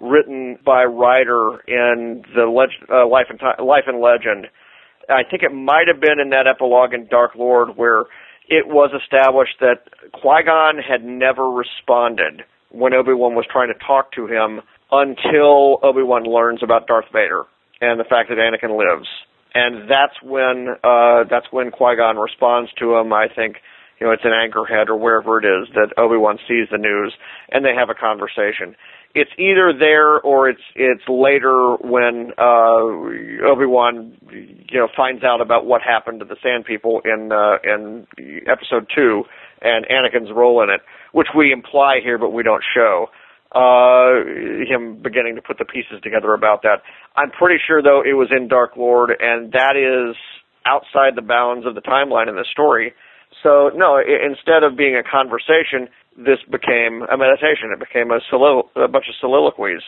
written by Ryder in the leg- uh, Life and T- Life and Legend. I think it might have been in that epilogue in Dark Lord where it was established that Qui-Gon had never responded when Obi-Wan was trying to talk to him until Obi-Wan learns about Darth Vader and the fact that Anakin lives. and that's when uh, that's when Qui-Gon responds to him. I think you know it's an Anchorhead or wherever it is that Obi-Wan sees the news, and they have a conversation. It's either there or it's it's later when uh, Obi-Wan you know finds out about what happened to the Sand People in uh, in Episode Two and Anakin's role in it, which we imply here but we don't show. Uh, him beginning to put the pieces together about that. I'm pretty sure, though, it was in Dark Lord, and that is outside the bounds of the timeline in the story. So, no, it, instead of being a conversation, this became a meditation. It became a, solilo- a bunch of soliloquies.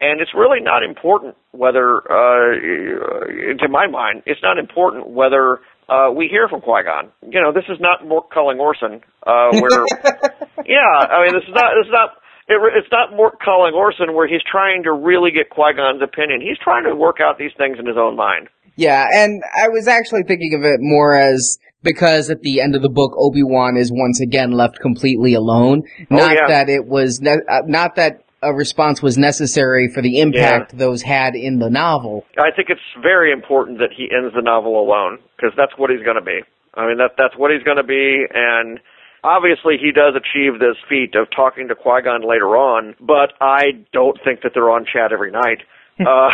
And it's really not important whether, uh, to my mind, it's not important whether uh, we hear from Qui-Gon. You know, this is not Mort Culling Orson, uh, where, yeah, I mean, this is not, this is not, It, it's not Mort Culling Orson where he's trying to really get Qui-Gon's opinion. He's trying to work out these things in his own mind. Yeah, and I was actually thinking of it more as because at the end of the book, Obi-Wan is once again left completely alone. Oh, not yeah. that it was, ne- not that a response was necessary for the impact yeah. those had in the novel. I think it's very important that he ends the novel alone because that's what he's going to be. I mean, that that's what he's going to be, and obviously, he does achieve this feat of talking to Qui-Gon later on, but I don't think that they're on chat every night. Uh,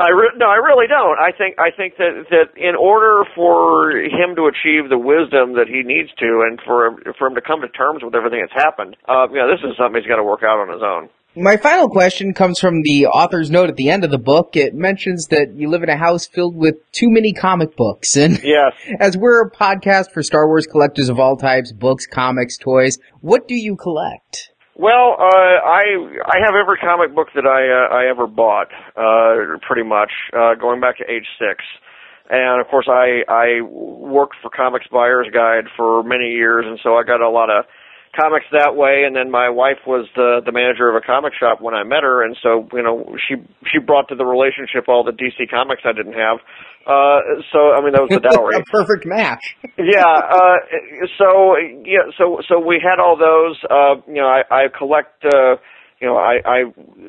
I re- no, I really don't. I think I think that, that in order for him to achieve the wisdom that he needs to, and for for him to come to terms with everything that's happened, uh, you know, this is something he's got to work out on his own. My final question comes from the author's note at the end of the book. It mentions that you live in a house filled with too many comic books. And yes. As we're a podcast for Star Wars collectors of all types, books, comics, toys, what do you collect? Well, uh, I I have every comic book that I, uh, I ever bought, uh, pretty much, uh, going back to age six. And, of course, I, I worked for Comics Buyer's Guide for many years, and so I got a lot of comics that way, and then my wife was the the manager of a comic shop when I met her, and so you know she she brought to the relationship all the D C comics I didn't have. Uh, so I mean that was the dowry. A perfect match. yeah. Uh, so yeah. So so we had all those. Uh, you know, I, I collect. Uh, you know, I, I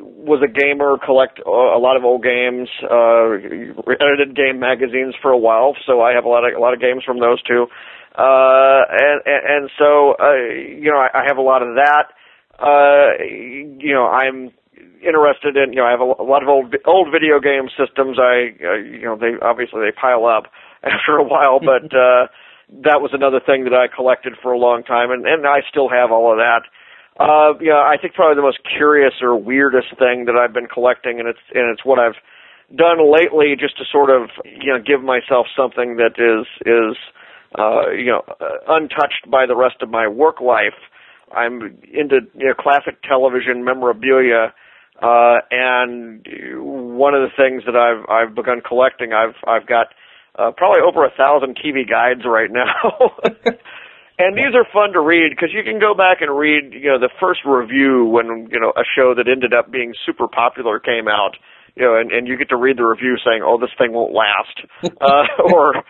was a gamer, collect a lot of old games, uh, edited game magazines for a while, so I have a lot of a lot of games from those too. Uh, and, and, and so, uh, you know, I, I have a lot of that, uh, you know, I'm interested in, you know, I have a, a lot of old, old video game systems. I, uh, you know, they, obviously they pile up after a while, but, uh, that was another thing that I collected for a long time and, and I still have all of that. Uh, you know, I think probably the most curious or weirdest thing that I've been collecting, and it's, and it's what I've done lately just to sort of, you know, give myself something that is, is, Uh, you know, uh, untouched by the rest of my work life. I'm into you know, classic television memorabilia, uh, and one of the things that I've I've begun collecting, I've I've got uh, probably over a thousand T V guides right now, and these are fun to read because you can go back and read you know the first review when you know a show that ended up being super popular came out, you know, and, and you get to read the review saying, oh, this thing won't last, uh, or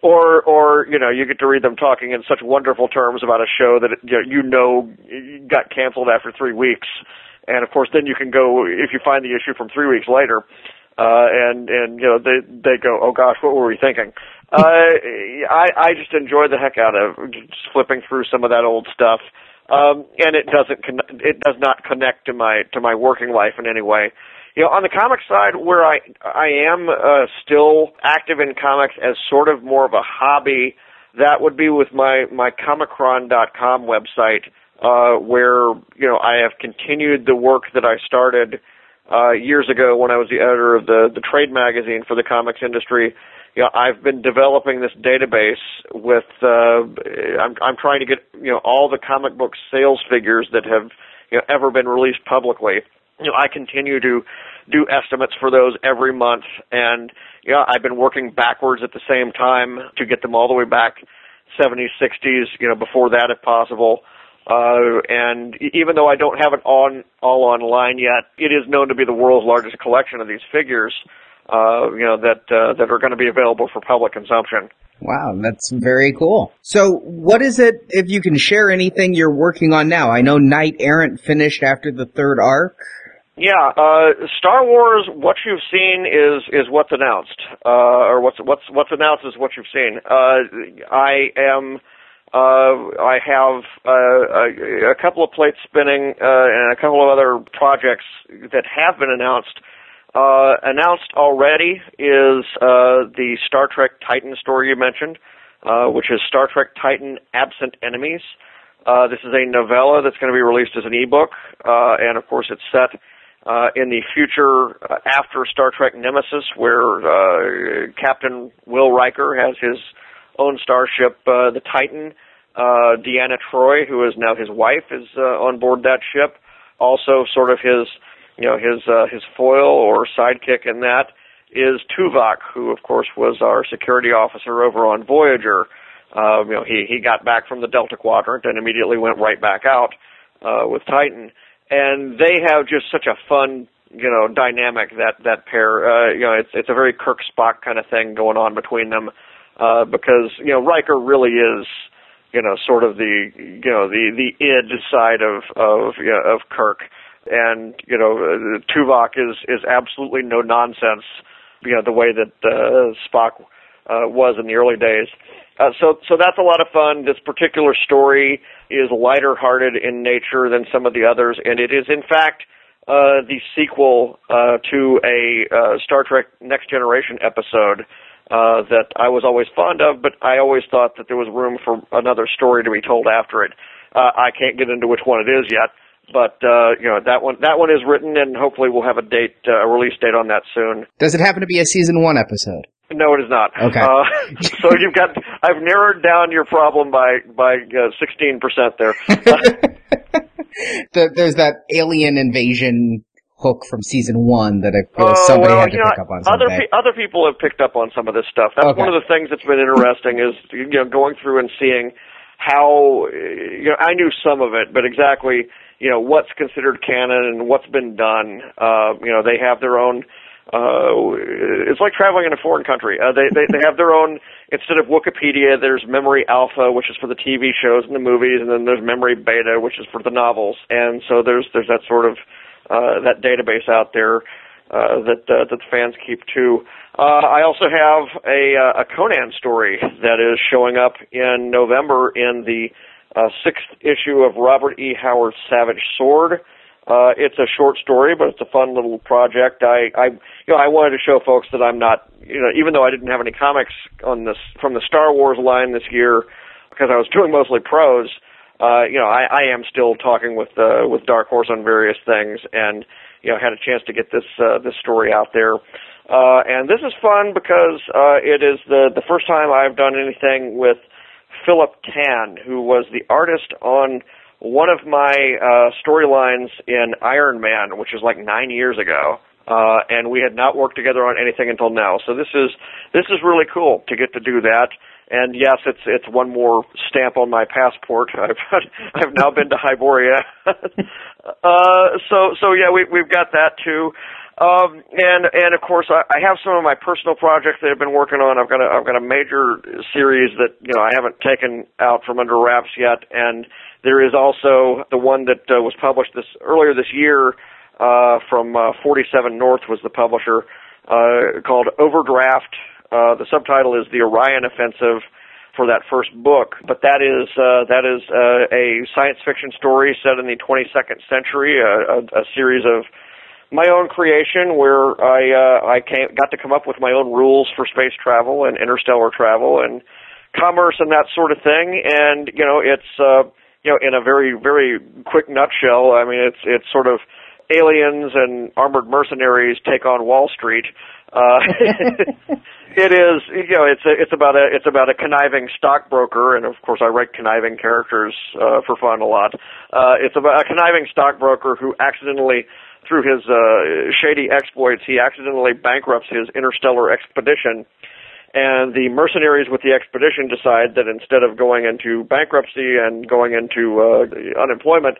Or, or you know, you get to read them talking in such wonderful terms about a show that, it, you know, you know got canceled after three weeks. And, of course, then you can go, if you find the issue from three weeks later, uh, and, and you know, they they go, oh, gosh, what were we thinking? uh, I, I just enjoy the heck out of just flipping through some of that old stuff. Um, and it doesn't con- it does not connect to my to my working life in any way. You know, on the comic side, where I I am uh, still active in comics as sort of more of a hobby, that would be with my my comicron dot com website, uh, where you know I have continued the work that I started uh, years ago when I was the editor of the the trade magazine for the comics industry. You know, I've been developing this database with uh, I'm I'm trying to get you know all the comic book sales figures that have you know ever been released publicly. You know, I continue to do estimates for those every month, and yeah, you know, I've been working backwards at the same time to get them all the way back seventies, sixties, you know, before that if possible. Uh, and even though I don't have it on all online yet, it is known to be the world's largest collection of these figures, uh, you know, that uh, that are going to be available for public consumption. Wow, that's very cool. So what is it, if you can share anything, you're working on now? I know Knight Errant finished after the third arc. Yeah, uh, Star Wars. What you've seen is is what's announced, uh, or what's what's what's announced is what you've seen. Uh, I am. Uh, I have uh, a, a couple of plates spinning uh, and a couple of other projects that have been announced. Uh, announced already is uh, the Star Trek Titan story you mentioned, uh, which is Star Trek Titan Absent Enemies. Uh, this is a novella that's going to be released as an ebook, uh, and of course it's set uh, in the future uh, after Star Trek Nemesis, where uh, Captain Will Riker has his own starship, uh, the Titan. Uh, Deanna Troi, who is now his wife, is uh, on board that ship. Also, sort of his, you know, his uh, his foil or sidekick in that is Tuvok, who of course was our security officer over on Voyager. Uh, you know, he he got back from the Delta Quadrant and immediately went right back out uh, with Titan. And they have just such a fun, you know, dynamic that that pair. Uh, you know, it's it's a very Kirk Spock kind of thing going on between them. Uh, because, you know, Riker really is, you know, sort of the, you know, the, the id side of, of, you know, of Kirk. And, you know, Tuvok is, is absolutely no nonsense, you know, the way that, uh, Spock, uh, was in the early days. Uh, so, so that's a lot of fun. This particular story is lighter hearted in nature than some of the others. And it is, in fact, uh, the sequel, uh, to a, uh, Star Trek Next Generation episode. Uh, that I was always fond of, but I always thought that there was room for another story to be told after it. Uh, I can't get into which one it is yet, but uh, you know that one. That one is written, and hopefully we'll have a date, uh, a release date on that soon. Does it happen to be a season one episode? No, it is not. Okay. Uh, so you've got. I've narrowed down your problem by by sixteen percent there. the, there's that alien invasion hook from season one that I feel somebody uh, well, had to know, pick up on something. Other, pe- other people have picked up on some of this stuff. That's okay. One of the things that's been interesting is, you know, going through and seeing how, you know, I knew some of it, but exactly, you know, what's considered canon and what's been done. Uh, you know, they have their own, uh, it's like traveling in a foreign country. Uh, they, they, they have their own, instead of Wikipedia, there's Memory Alpha, which is for the T V shows and the movies, and then there's Memory Beta, which is for the novels. And so there's, there's that sort of, Uh, that database out there uh, that uh, that the fans keep too. Uh, I also have a, a Conan story that is showing up in November in the uh, sixth issue of Robert E. Howard's Savage Sword. Uh, it's a short story, but it's a fun little project. I, I, you know, I wanted to show folks that I'm not, you know, even though I didn't have any comics on this from the Star Wars line this year because I was doing mostly prose. Uh, you know, I, I am still talking with uh, with Dark Horse on various things, and you know, had a chance to get this uh, this story out there. Uh, and this is fun because uh, it is the the first time I've done anything with Philip Tan, who was the artist on one of my uh, storylines in Iron Man, which is like nine years ago, uh, and we had not worked together on anything until now. So this is this is really cool to get to do that. And yes, it's it's one more stamp on my passport. I've I've now been to Hyboria. uh, so so yeah, we we've got that too. Um, and and of course, I, I have some of my personal projects that I've been working on. I've got a I've got a major series that you know I haven't taken out from under wraps yet. And there is also the one that uh, was published this earlier this year uh, from uh, forty-seven North was the publisher uh, called Overdraft. Uh, the subtitle is The Orion Offensive for that first book, but that is uh, that is uh, a science fiction story set in the twenty-second century, a, a, a series of my own creation where I uh, I came, got to come up with my own rules for space travel and interstellar travel and commerce and that sort of thing. And you know, it's uh, you know, in a very very quick nutshell, I mean, it's it's sort of aliens and armored mercenaries take on Wall Street. Uh, it is, you know, it's a, it's about a, it's about a conniving stockbroker, and of course I write conniving characters uh, for fun a lot. Uh, it's about a conniving stockbroker who accidentally, through his uh, shady exploits, he accidentally bankrupts his interstellar expedition, and the mercenaries with the expedition decide that instead of going into bankruptcy and going into uh, unemployment,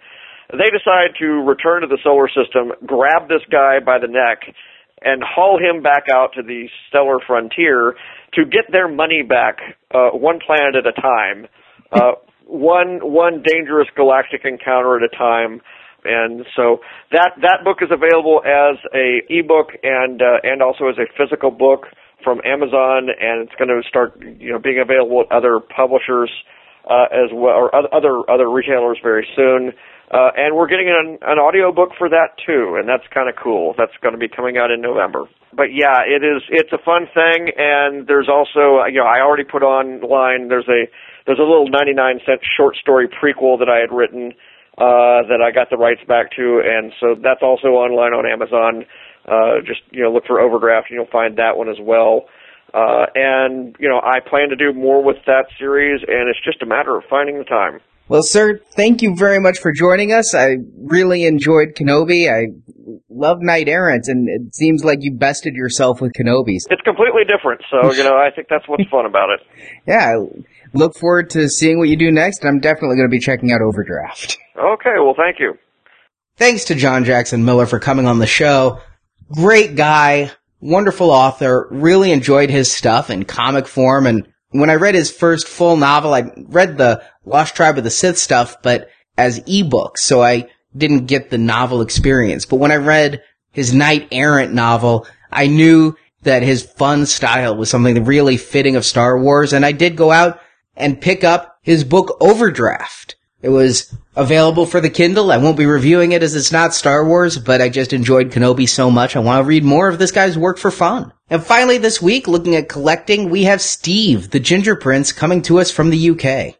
they decide to return to the solar system, grab this guy by the neck, and haul him back out to the stellar frontier to get their money back, uh, one planet at a time, uh, one one dangerous galactic encounter at a time. And so that that book is available as a ebook and uh, and also as a physical book from Amazon, and it's going to start you know being available at other publishers uh, as well, or other other retailers very soon. Uh, and we're getting an, an audio book for that too, and that's kind of cool. That's going to be coming out in November. But yeah, it is. It's a fun thing, and there's also you know I already put online. There's a there's a little ninety-nine cent short story prequel that I had written uh, that I got the rights back to, and so that's also online on Amazon. Uh, just you know look for Overdraft, and you'll find that one as well. Uh, and you know I plan to do more with that series, and it's just a matter of finding the time. Well, sir, thank you very much for joining us. I really enjoyed Kenobi. I love Knight Errant, and it seems like you bested yourself with Kenobi's. It's completely different, so, you know, I think that's what's fun about it. Yeah, I look forward to seeing what you do next, and I'm definitely going to be checking out Overdraft. Okay, well, thank you. Thanks to John Jackson Miller for coming on the show. Great guy, wonderful author, really enjoyed his stuff in comic form, and when I read his first full novel, I read the Lost Tribe of the Sith stuff, but as ebooks, so I didn't get the novel experience. But when I read his Knight Errant novel, I knew that his fun style was something really fitting of Star Wars, and I did go out and pick up his book Overdraft. It was available for the Kindle. I won't be reviewing it as it's not Star Wars, but I just enjoyed Kenobi so much, I want to read more of this guy's work for fun. And finally this week, looking at collecting, we have Steve, the Ginger Prince, coming to us from the U K.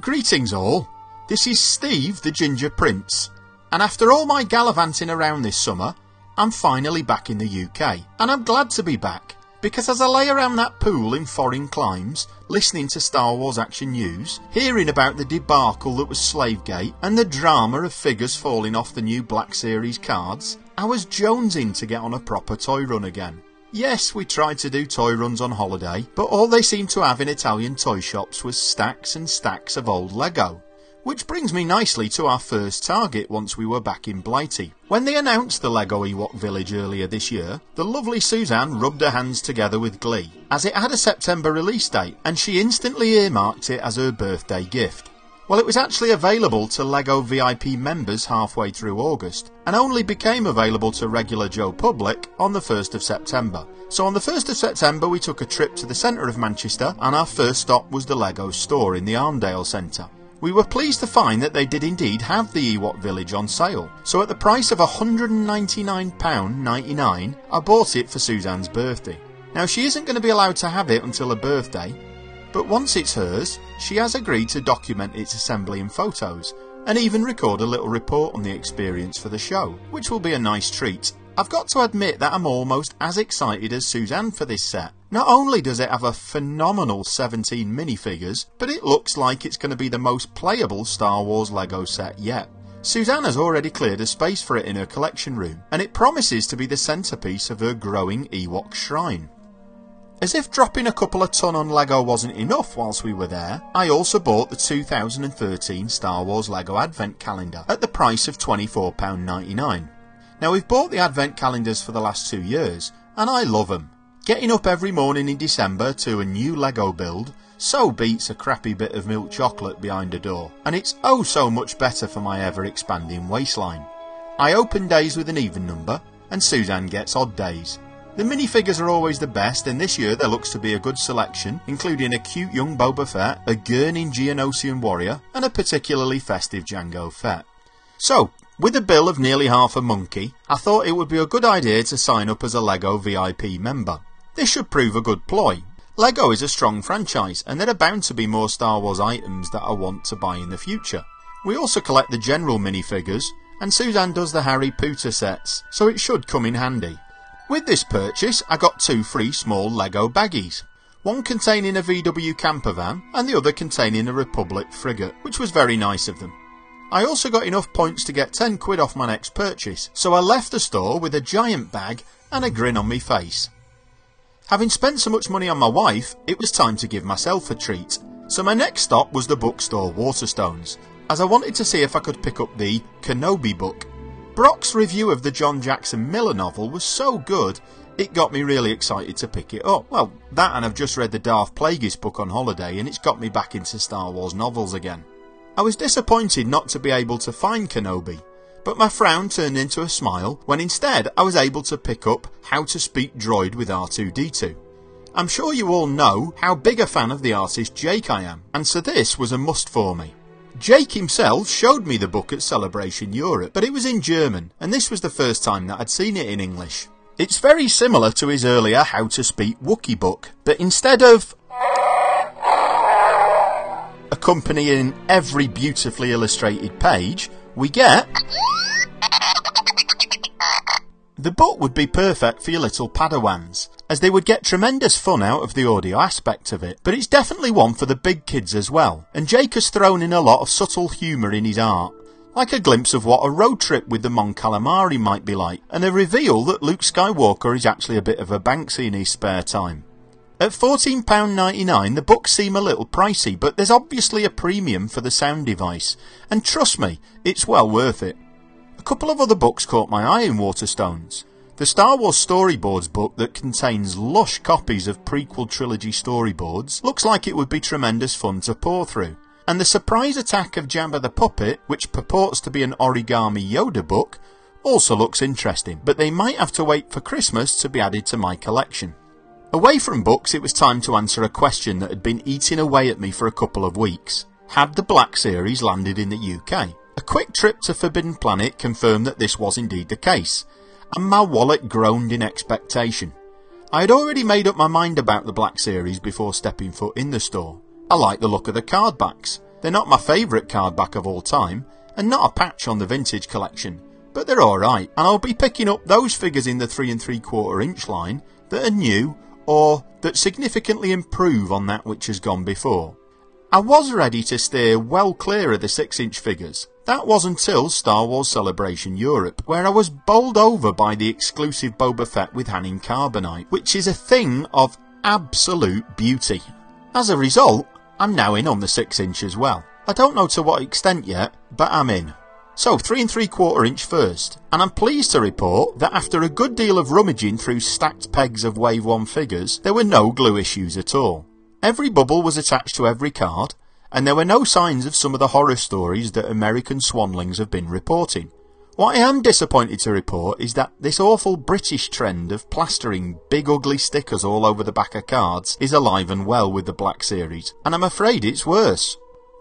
Greetings all, this is Steve, the Ginger Prince, and after all my gallivanting around this summer, I'm finally back in the U K, and I'm glad to be back. Because as I lay around that pool in foreign climes, listening to Star Wars Action News, hearing about the debacle that was Slavegate and the drama of figures falling off the new Black Series cards, I was jonesing to get on a proper toy run again. Yes, we tried to do toy runs on holiday, but all they seemed to have in Italian toy shops was stacks and stacks of old Lego. Which brings me nicely to our first target once we were back in Blighty. When they announced the Lego Ewok Village earlier this year, the lovely Suzanne rubbed her hands together with glee, as it had a September release date, and she instantly earmarked it as her birthday gift. Well, it was actually available to Lego V I P members halfway through August, and only became available to regular Joe Public on the first of September. So on the first of September we took a trip to the centre of Manchester, and our first stop was the Lego store in the Arndale Centre. We were pleased to find that they did indeed have the Ewok Village on sale, so at the price of one hundred ninety-nine pounds ninety-nine, I bought it for Suzanne's birthday. Now she isn't going to be allowed to have it until her birthday, but once it's hers, she has agreed to document its assembly in photos, and even record a little report on the experience for the show, which will be a nice treat. I've got to admit that I'm almost as excited as Suzanne for this set. Not only does it have a phenomenal seventeen minifigures, but it looks like it's going to be the most playable Star Wars Lego set yet. Suzanne has already cleared a space for it in her collection room, and it promises to be the centrepiece of her growing Ewok shrine. As if dropping a couple of ton on Lego wasn't enough whilst we were there, I also bought the two thousand thirteen Star Wars Lego Advent Calendar at the price of twenty-four pounds ninety-nine. Now we've bought the advent calendars for the last two years, and I love them. Getting up every morning in December to a new Lego build so beats a crappy bit of milk chocolate behind a door, and it's oh so much better for my ever expanding waistline. I open days with an even number, and Suzanne gets odd days. The minifigures are always the best, and this year there looks to be a good selection, including a cute young Boba Fett, a gurning Geonosian warrior, and a particularly festive Jango Fett. So, with a bill of nearly half a monkey, I thought it would be a good idea to sign up as a Lego V I P member. This should prove a good ploy. Lego is a strong franchise, and there are bound to be more Star Wars items that I want to buy in the future. We also collect the general minifigures, and Suzanne does the Harry Potter sets, so it should come in handy. With this purchase, I got two free small Lego baggies. One containing a V W camper van, and the other containing a Republic frigate, which was very nice of them. I also got enough points to get ten quid off my next purchase, so I left the store with a giant bag and a grin on my face. Having spent so much money on my wife, it was time to give myself a treat, so my next stop was the bookstore Waterstones, as I wanted to see if I could pick up the Kenobi book. Brock's review of the John Jackson Miller novel was so good, it got me really excited to pick it up. Well, that and I've just read the Darth Plagueis book on holiday and it's got me back into Star Wars novels again. I was disappointed not to be able to find Kenobi, but my frown turned into a smile when instead I was able to pick up How to Speak Droid with R two D two. I'm sure you all know how big a fan of the artist Jake I am, and so this was a must for me. Jake himself showed me the book at Celebration Europe, but it was in German, and this was the first time that I'd seen it in English. It's very similar to his earlier How to Speak Wookiee book, but instead of accompanying every beautifully illustrated page, we get... The book would be perfect for your little Padawans, as they would get tremendous fun out of the audio aspect of it, but it's definitely one for the big kids as well, and Jake has thrown in a lot of subtle humour in his art, like a glimpse of what a road trip with the Mon Calamari might be like, and a reveal that Luke Skywalker is actually a bit of a Banksy in his spare time. At fourteen pounds ninety-nine the books seem a little pricey, but there's obviously a premium for the sound device, and trust me, it's well worth it. A couple of other books caught my eye in Waterstones. The Star Wars Storyboards book that contains lush copies of prequel trilogy storyboards looks like it would be tremendous fun to pore through. And The Surprise Attack of Jabba the Puppet, which purports to be an Origami Yoda book, also looks interesting, but they might have to wait for Christmas to be added to my collection. Away from books, it was time to answer a question that had been eating away at me for a couple of weeks. Had the Black Series landed in the U K? A quick trip to Forbidden Planet confirmed that this was indeed the case, and my wallet groaned in expectation. I had already made up my mind about the Black Series before stepping foot in the store. I like the look of the cardbacks. They're not my favourite cardback of all time, and not a patch on the Vintage Collection, but they're alright, and I'll be picking up those figures in the three and three quarter inch line that are new, or that significantly improve on that which has gone before. I was ready to steer well clear of the six inch figures. That was until Star Wars Celebration Europe, where I was bowled over by the exclusive Boba Fett with Hanin Carbonite, which is a thing of absolute beauty. As a result, I'm now in on the six inch as well. I don't know to what extent yet, but I'm in. So three and three quarter inch first, and I'm pleased to report that after a good deal of rummaging through stacked pegs of Wave one figures, there were no glue issues at all. Every bubble was attached to every card, and there were no signs of some of the horror stories that American swanlings have been reporting. What I am disappointed to report is that this awful British trend of plastering big ugly stickers all over the back of cards is alive and well with the Black Series, and I'm afraid it's worse.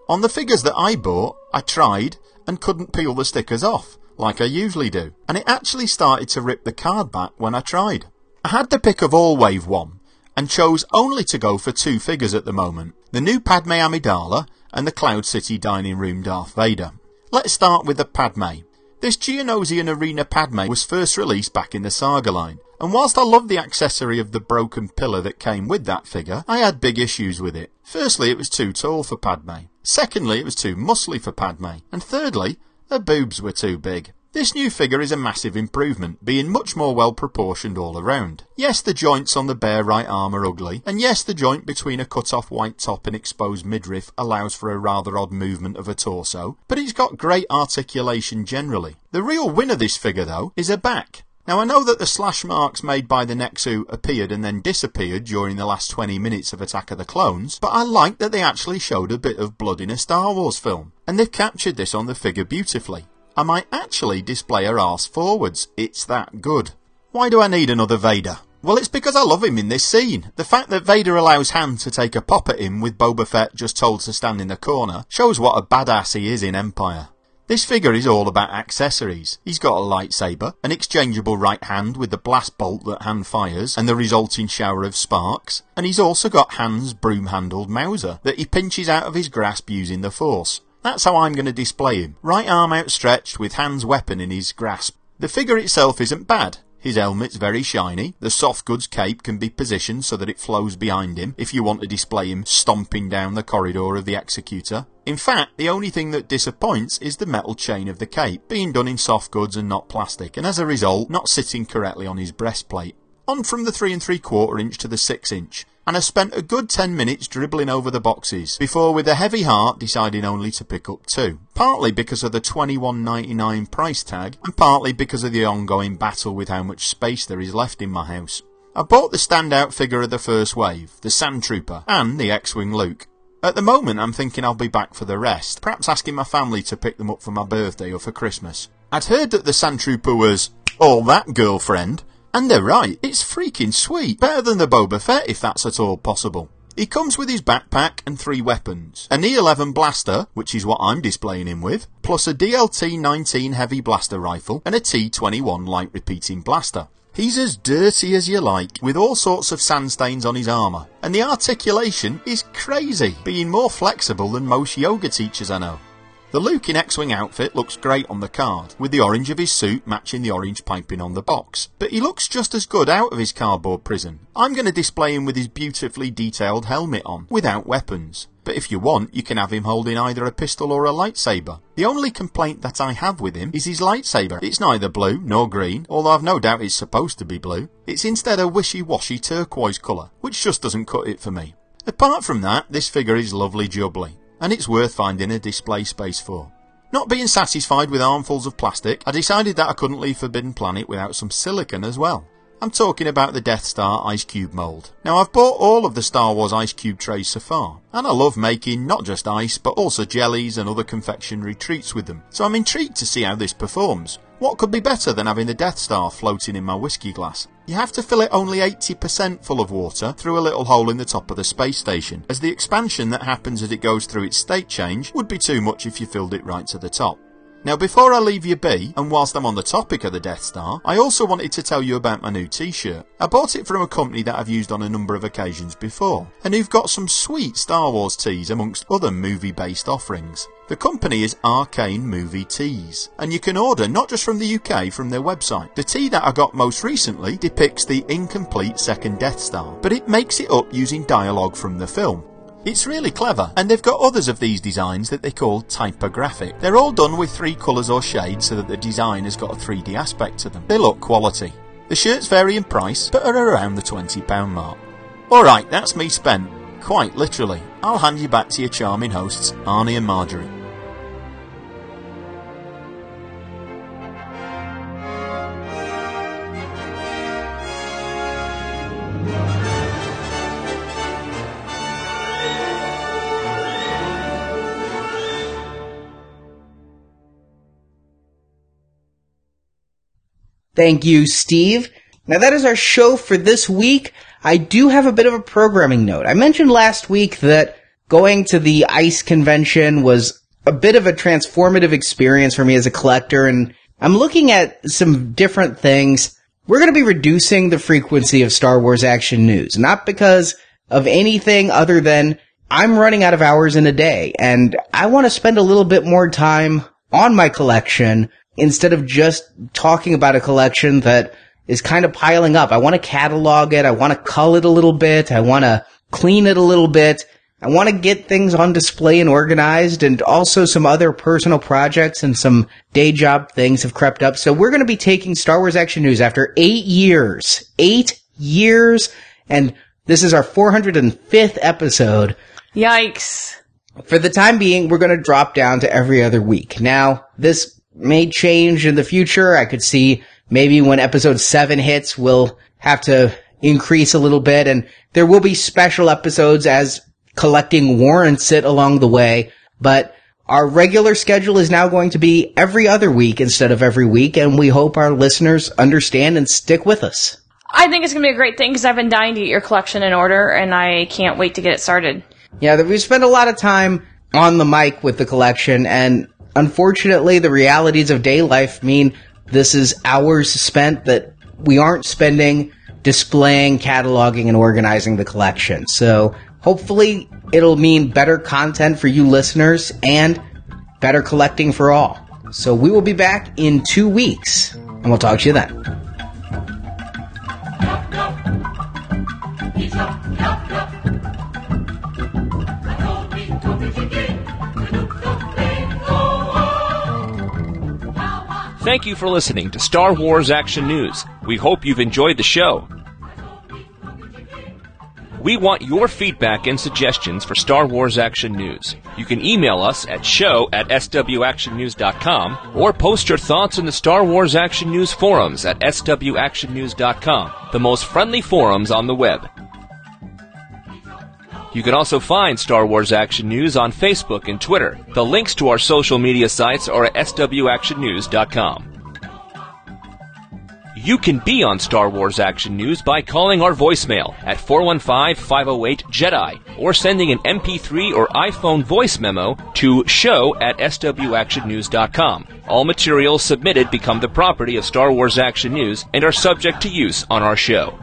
On the figures that I bought, I tried and couldn't peel the stickers off, like I usually do, and it actually started to rip the card back when I tried. I had the pick of all Wave one, and chose only to go for two figures at the moment, the new Padme Amidala and the Cloud City Dining Room Darth Vader. Let's start with the Padme. This Geonosian Arena Padme was first released back in the Saga line, and whilst I love the accessory of the broken pillar that came with that figure, I had big issues with it. Firstly, it was too tall for Padme. Secondly, it was too muscly for Padme. And thirdly, her boobs were too big. This new figure is a massive improvement, being much more well proportioned all around. Yes, the joints on the bare right arm are ugly, and yes, the joint between a cut-off white top and exposed midriff allows for a rather odd movement of a torso, but it's got great articulation generally. The real winner of this figure, though, is her back. Now, I know that the slash marks made by the Nexu appeared and then disappeared during the last twenty minutes of Attack of the Clones, but I like that they actually showed a bit of blood in a Star Wars film, and they've captured this on the figure beautifully. I might actually display her arse forwards, it's that good. Why do I need another Vader? Well, it's because I love him in this scene. The fact that Vader allows Han to take a pop at him with Boba Fett just told to stand in the corner shows what a badass he is in Empire. This figure is all about accessories. He's got a lightsaber, an exchangeable right hand with the blast bolt that Han fires and the resulting shower of sparks, and he's also got Han's broom-handled Mauser that he pinches out of his grasp using the Force. That's how I'm going to display him. Right arm outstretched with Han's weapon in his grasp. The figure itself isn't bad. His helmet's very shiny. The soft goods cape can be positioned so that it flows behind him if you want to display him stomping down the corridor of the Executor. In fact, the only thing that disappoints is the metal chain of the cape, being done in soft goods and not plastic, and as a result, not sitting correctly on his breastplate. on from the three and three quarter inch to the six inch, and I spent a good ten minutes dribbling over the boxes before, with a heavy heart, deciding only to pick up two. Partly because of the twenty-one ninety-nine price tag, and partly because of the ongoing battle with how much space there is left in my house. I bought the standout figure of the first wave, the Sand Trooper, and the X-Wing Luke. At the moment I'm thinking I'll be back for the rest, perhaps asking my family to pick them up for my birthday or for Christmas. I'd heard that the Sand Trooper was all that, girlfriend, and they're right, it's freaking sweet, better than the Boba Fett if that's at all possible. He comes with his backpack and three weapons, an E eleven blaster, which is what I'm displaying him with, plus a D L T nineteen heavy blaster rifle and a T twenty-one light repeating blaster. He's as dirty as you like, with all sorts of sand stains on his armour, and the articulation is crazy, being more flexible than most yoga teachers I know. The Luke in X-Wing outfit looks great on the card, with the orange of his suit matching the orange piping on the box, but he looks just as good out of his cardboard prison. I'm going to display him with his beautifully detailed helmet on, without weapons, but if you want you can have him holding either a pistol or a lightsaber. The only complaint that I have with him is his lightsaber. It's neither blue nor green, although I've no doubt it's supposed to be blue. It's instead a wishy-washy turquoise colour, which just doesn't cut it for me. Apart from that, this figure is lovely jubbly, and it's worth finding a display space for. Not being satisfied with armfuls of plastic, I decided that I couldn't leave Forbidden Planet without some silicone as well. I'm talking about the Death Star Ice Cube mould. Now, I've bought all of the Star Wars Ice Cube trays so far, and I love making not just ice, but also jellies and other confectionery treats with them, so I'm intrigued to see how this performs. What could be better than having the Death Star floating in my whiskey glass? You have to fill it only eighty percent full of water through a little hole in the top of the space station, as the expansion that happens as it goes through its state change would be too much if you filled it right to the top. Now, before I leave you be, and whilst I'm on the topic of the Death Star, I also wanted to tell you about my new t-shirt. I bought it from a company that I've used on a number of occasions before, and who've got some sweet Star Wars tees amongst other movie-based offerings. The company is Arcane Movie Tees, and you can order not just from the U K from their website. The tee that I got most recently depicts the incomplete second Death Star, but it makes it up using dialogue from the film. It's really clever, and they've got others of these designs that they call typographic. They're all done with three colours or shades so that the design has got a three D aspect to them. They look quality. The shirts vary in price, but are around the twenty pound mark. Alright, that's me spent. Quite literally. I'll hand you back to your charming hosts, Arnie and Marjorie. Thank you, Steve. Now, that is our show for this week. I do have a bit of a programming note. I mentioned last week that going to the ICE convention was a bit of a transformative experience for me as a collector, and I'm looking at some different things. We're going to be reducing the frequency of Star Wars action news, not because of anything other than I'm running out of hours in a day, and I want to spend a little bit more time on my collection instead of just talking about a collection that is kind of piling up. I want to catalog it. I want to cull it a little bit. I want to clean it a little bit. I want to get things on display and organized, and also some other personal projects and some day job things have crept up. So we're going to be taking Star Wars Action News after eight years. Eight years. And this is our four hundred fifth episode. Yikes. For the time being, we're going to drop down to every other week. Now, this may change in the future. I could see maybe when episode seven hits, we'll have to increase a little bit, and there will be special episodes as collecting warrants it along the way, but our regular schedule is now going to be every other week instead of every week, and we hope our listeners understand and stick with us. I think it's going to be a great thing, because I've been dying to get your collection in order, and I can't wait to get it started. Yeah, we've spent a lot of time on the mic with the collection, and unfortunately, the realities of day life mean this is hours spent that we aren't spending displaying, cataloging, and organizing the collection. So hopefully it'll mean better content for you listeners and better collecting for all. So we will be back in two weeks, and we'll talk to you then. Thank you for listening to Star Wars Action News. We hope you've enjoyed the show. We want your feedback and suggestions for Star Wars action news. You can email us at show at s w action news dot com or post your thoughts in the Star Wars Action News forums at s w action news dot com, the most friendly forums on the web. You can also find Star Wars Action News on Facebook and Twitter. The links to our social media sites are at s w action news dot com. You can be on Star Wars Action News by calling our voicemail at four one five, five oh eight, Jedi or sending an M P three or iPhone voice memo to show at s w action news dot com. All materials submitted become the property of Star Wars Action News and are subject to use on our show.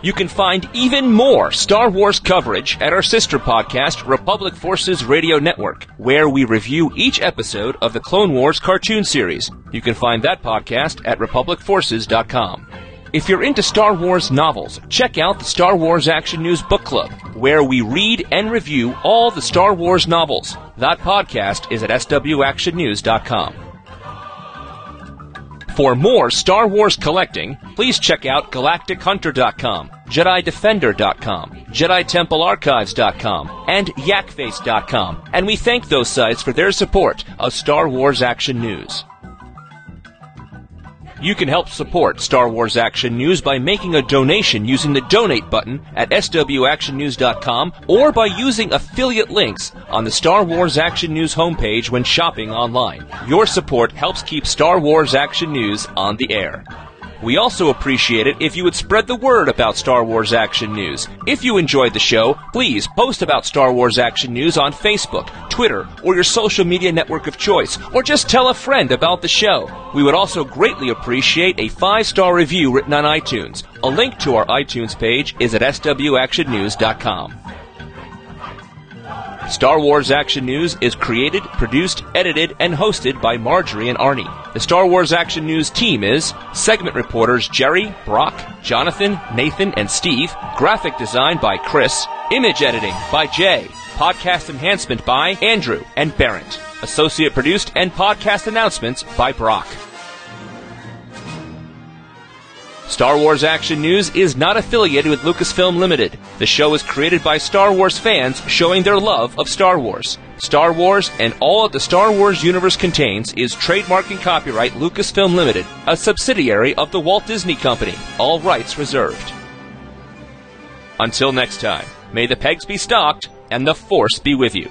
You can find even more Star Wars coverage at our sister podcast, Republic Forces Radio Network, where we review each episode of the Clone Wars cartoon series. You can find that podcast at republic forces dot com. If you're into Star Wars novels, check out the Star Wars Action News Book Club, where we read and review all the Star Wars novels. That podcast is at s w action news dot com. For more Star Wars collecting, please check out galactic hunter dot com, jedi defender dot com, jedi temple archives dot com, and yakface dot com, and we thank those sites for their support of Star Wars Action News. You can help support Star Wars Action News by making a donation using the donate button at s w action news dot com or by using affiliate links on the Star Wars Action News homepage when shopping online. Your support helps keep Star Wars Action News on the air. We also appreciate it if you would spread the word about Star Wars Action News. If you enjoyed the show, please post about Star Wars Action News on Facebook, Twitter, or your social media network of choice, or just tell a friend about the show. We would also greatly appreciate a five-star review written on iTunes. A link to our iTunes page is at s w action news dot com. Star Wars Action News is created, produced, edited, and hosted by Marjorie and Arnie. The Star Wars Action News team is segment reporters Jerry, Brock, Jonathan, Nathan, and Steve, graphic design by Chris, image editing by Jay, podcast enhancement by Andrew and Barrett, associate produced and podcast announcements by Brock. Star Wars Action News is not affiliated with Lucasfilm Limited. The show is created by Star Wars fans showing their love of Star Wars. Star Wars and all that the Star Wars universe contains is trademark and copyright Lucasfilm Limited, a subsidiary of the Walt Disney Company. All rights reserved. Until next time, may the pegs be stocked and the Force be with you.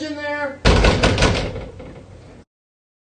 In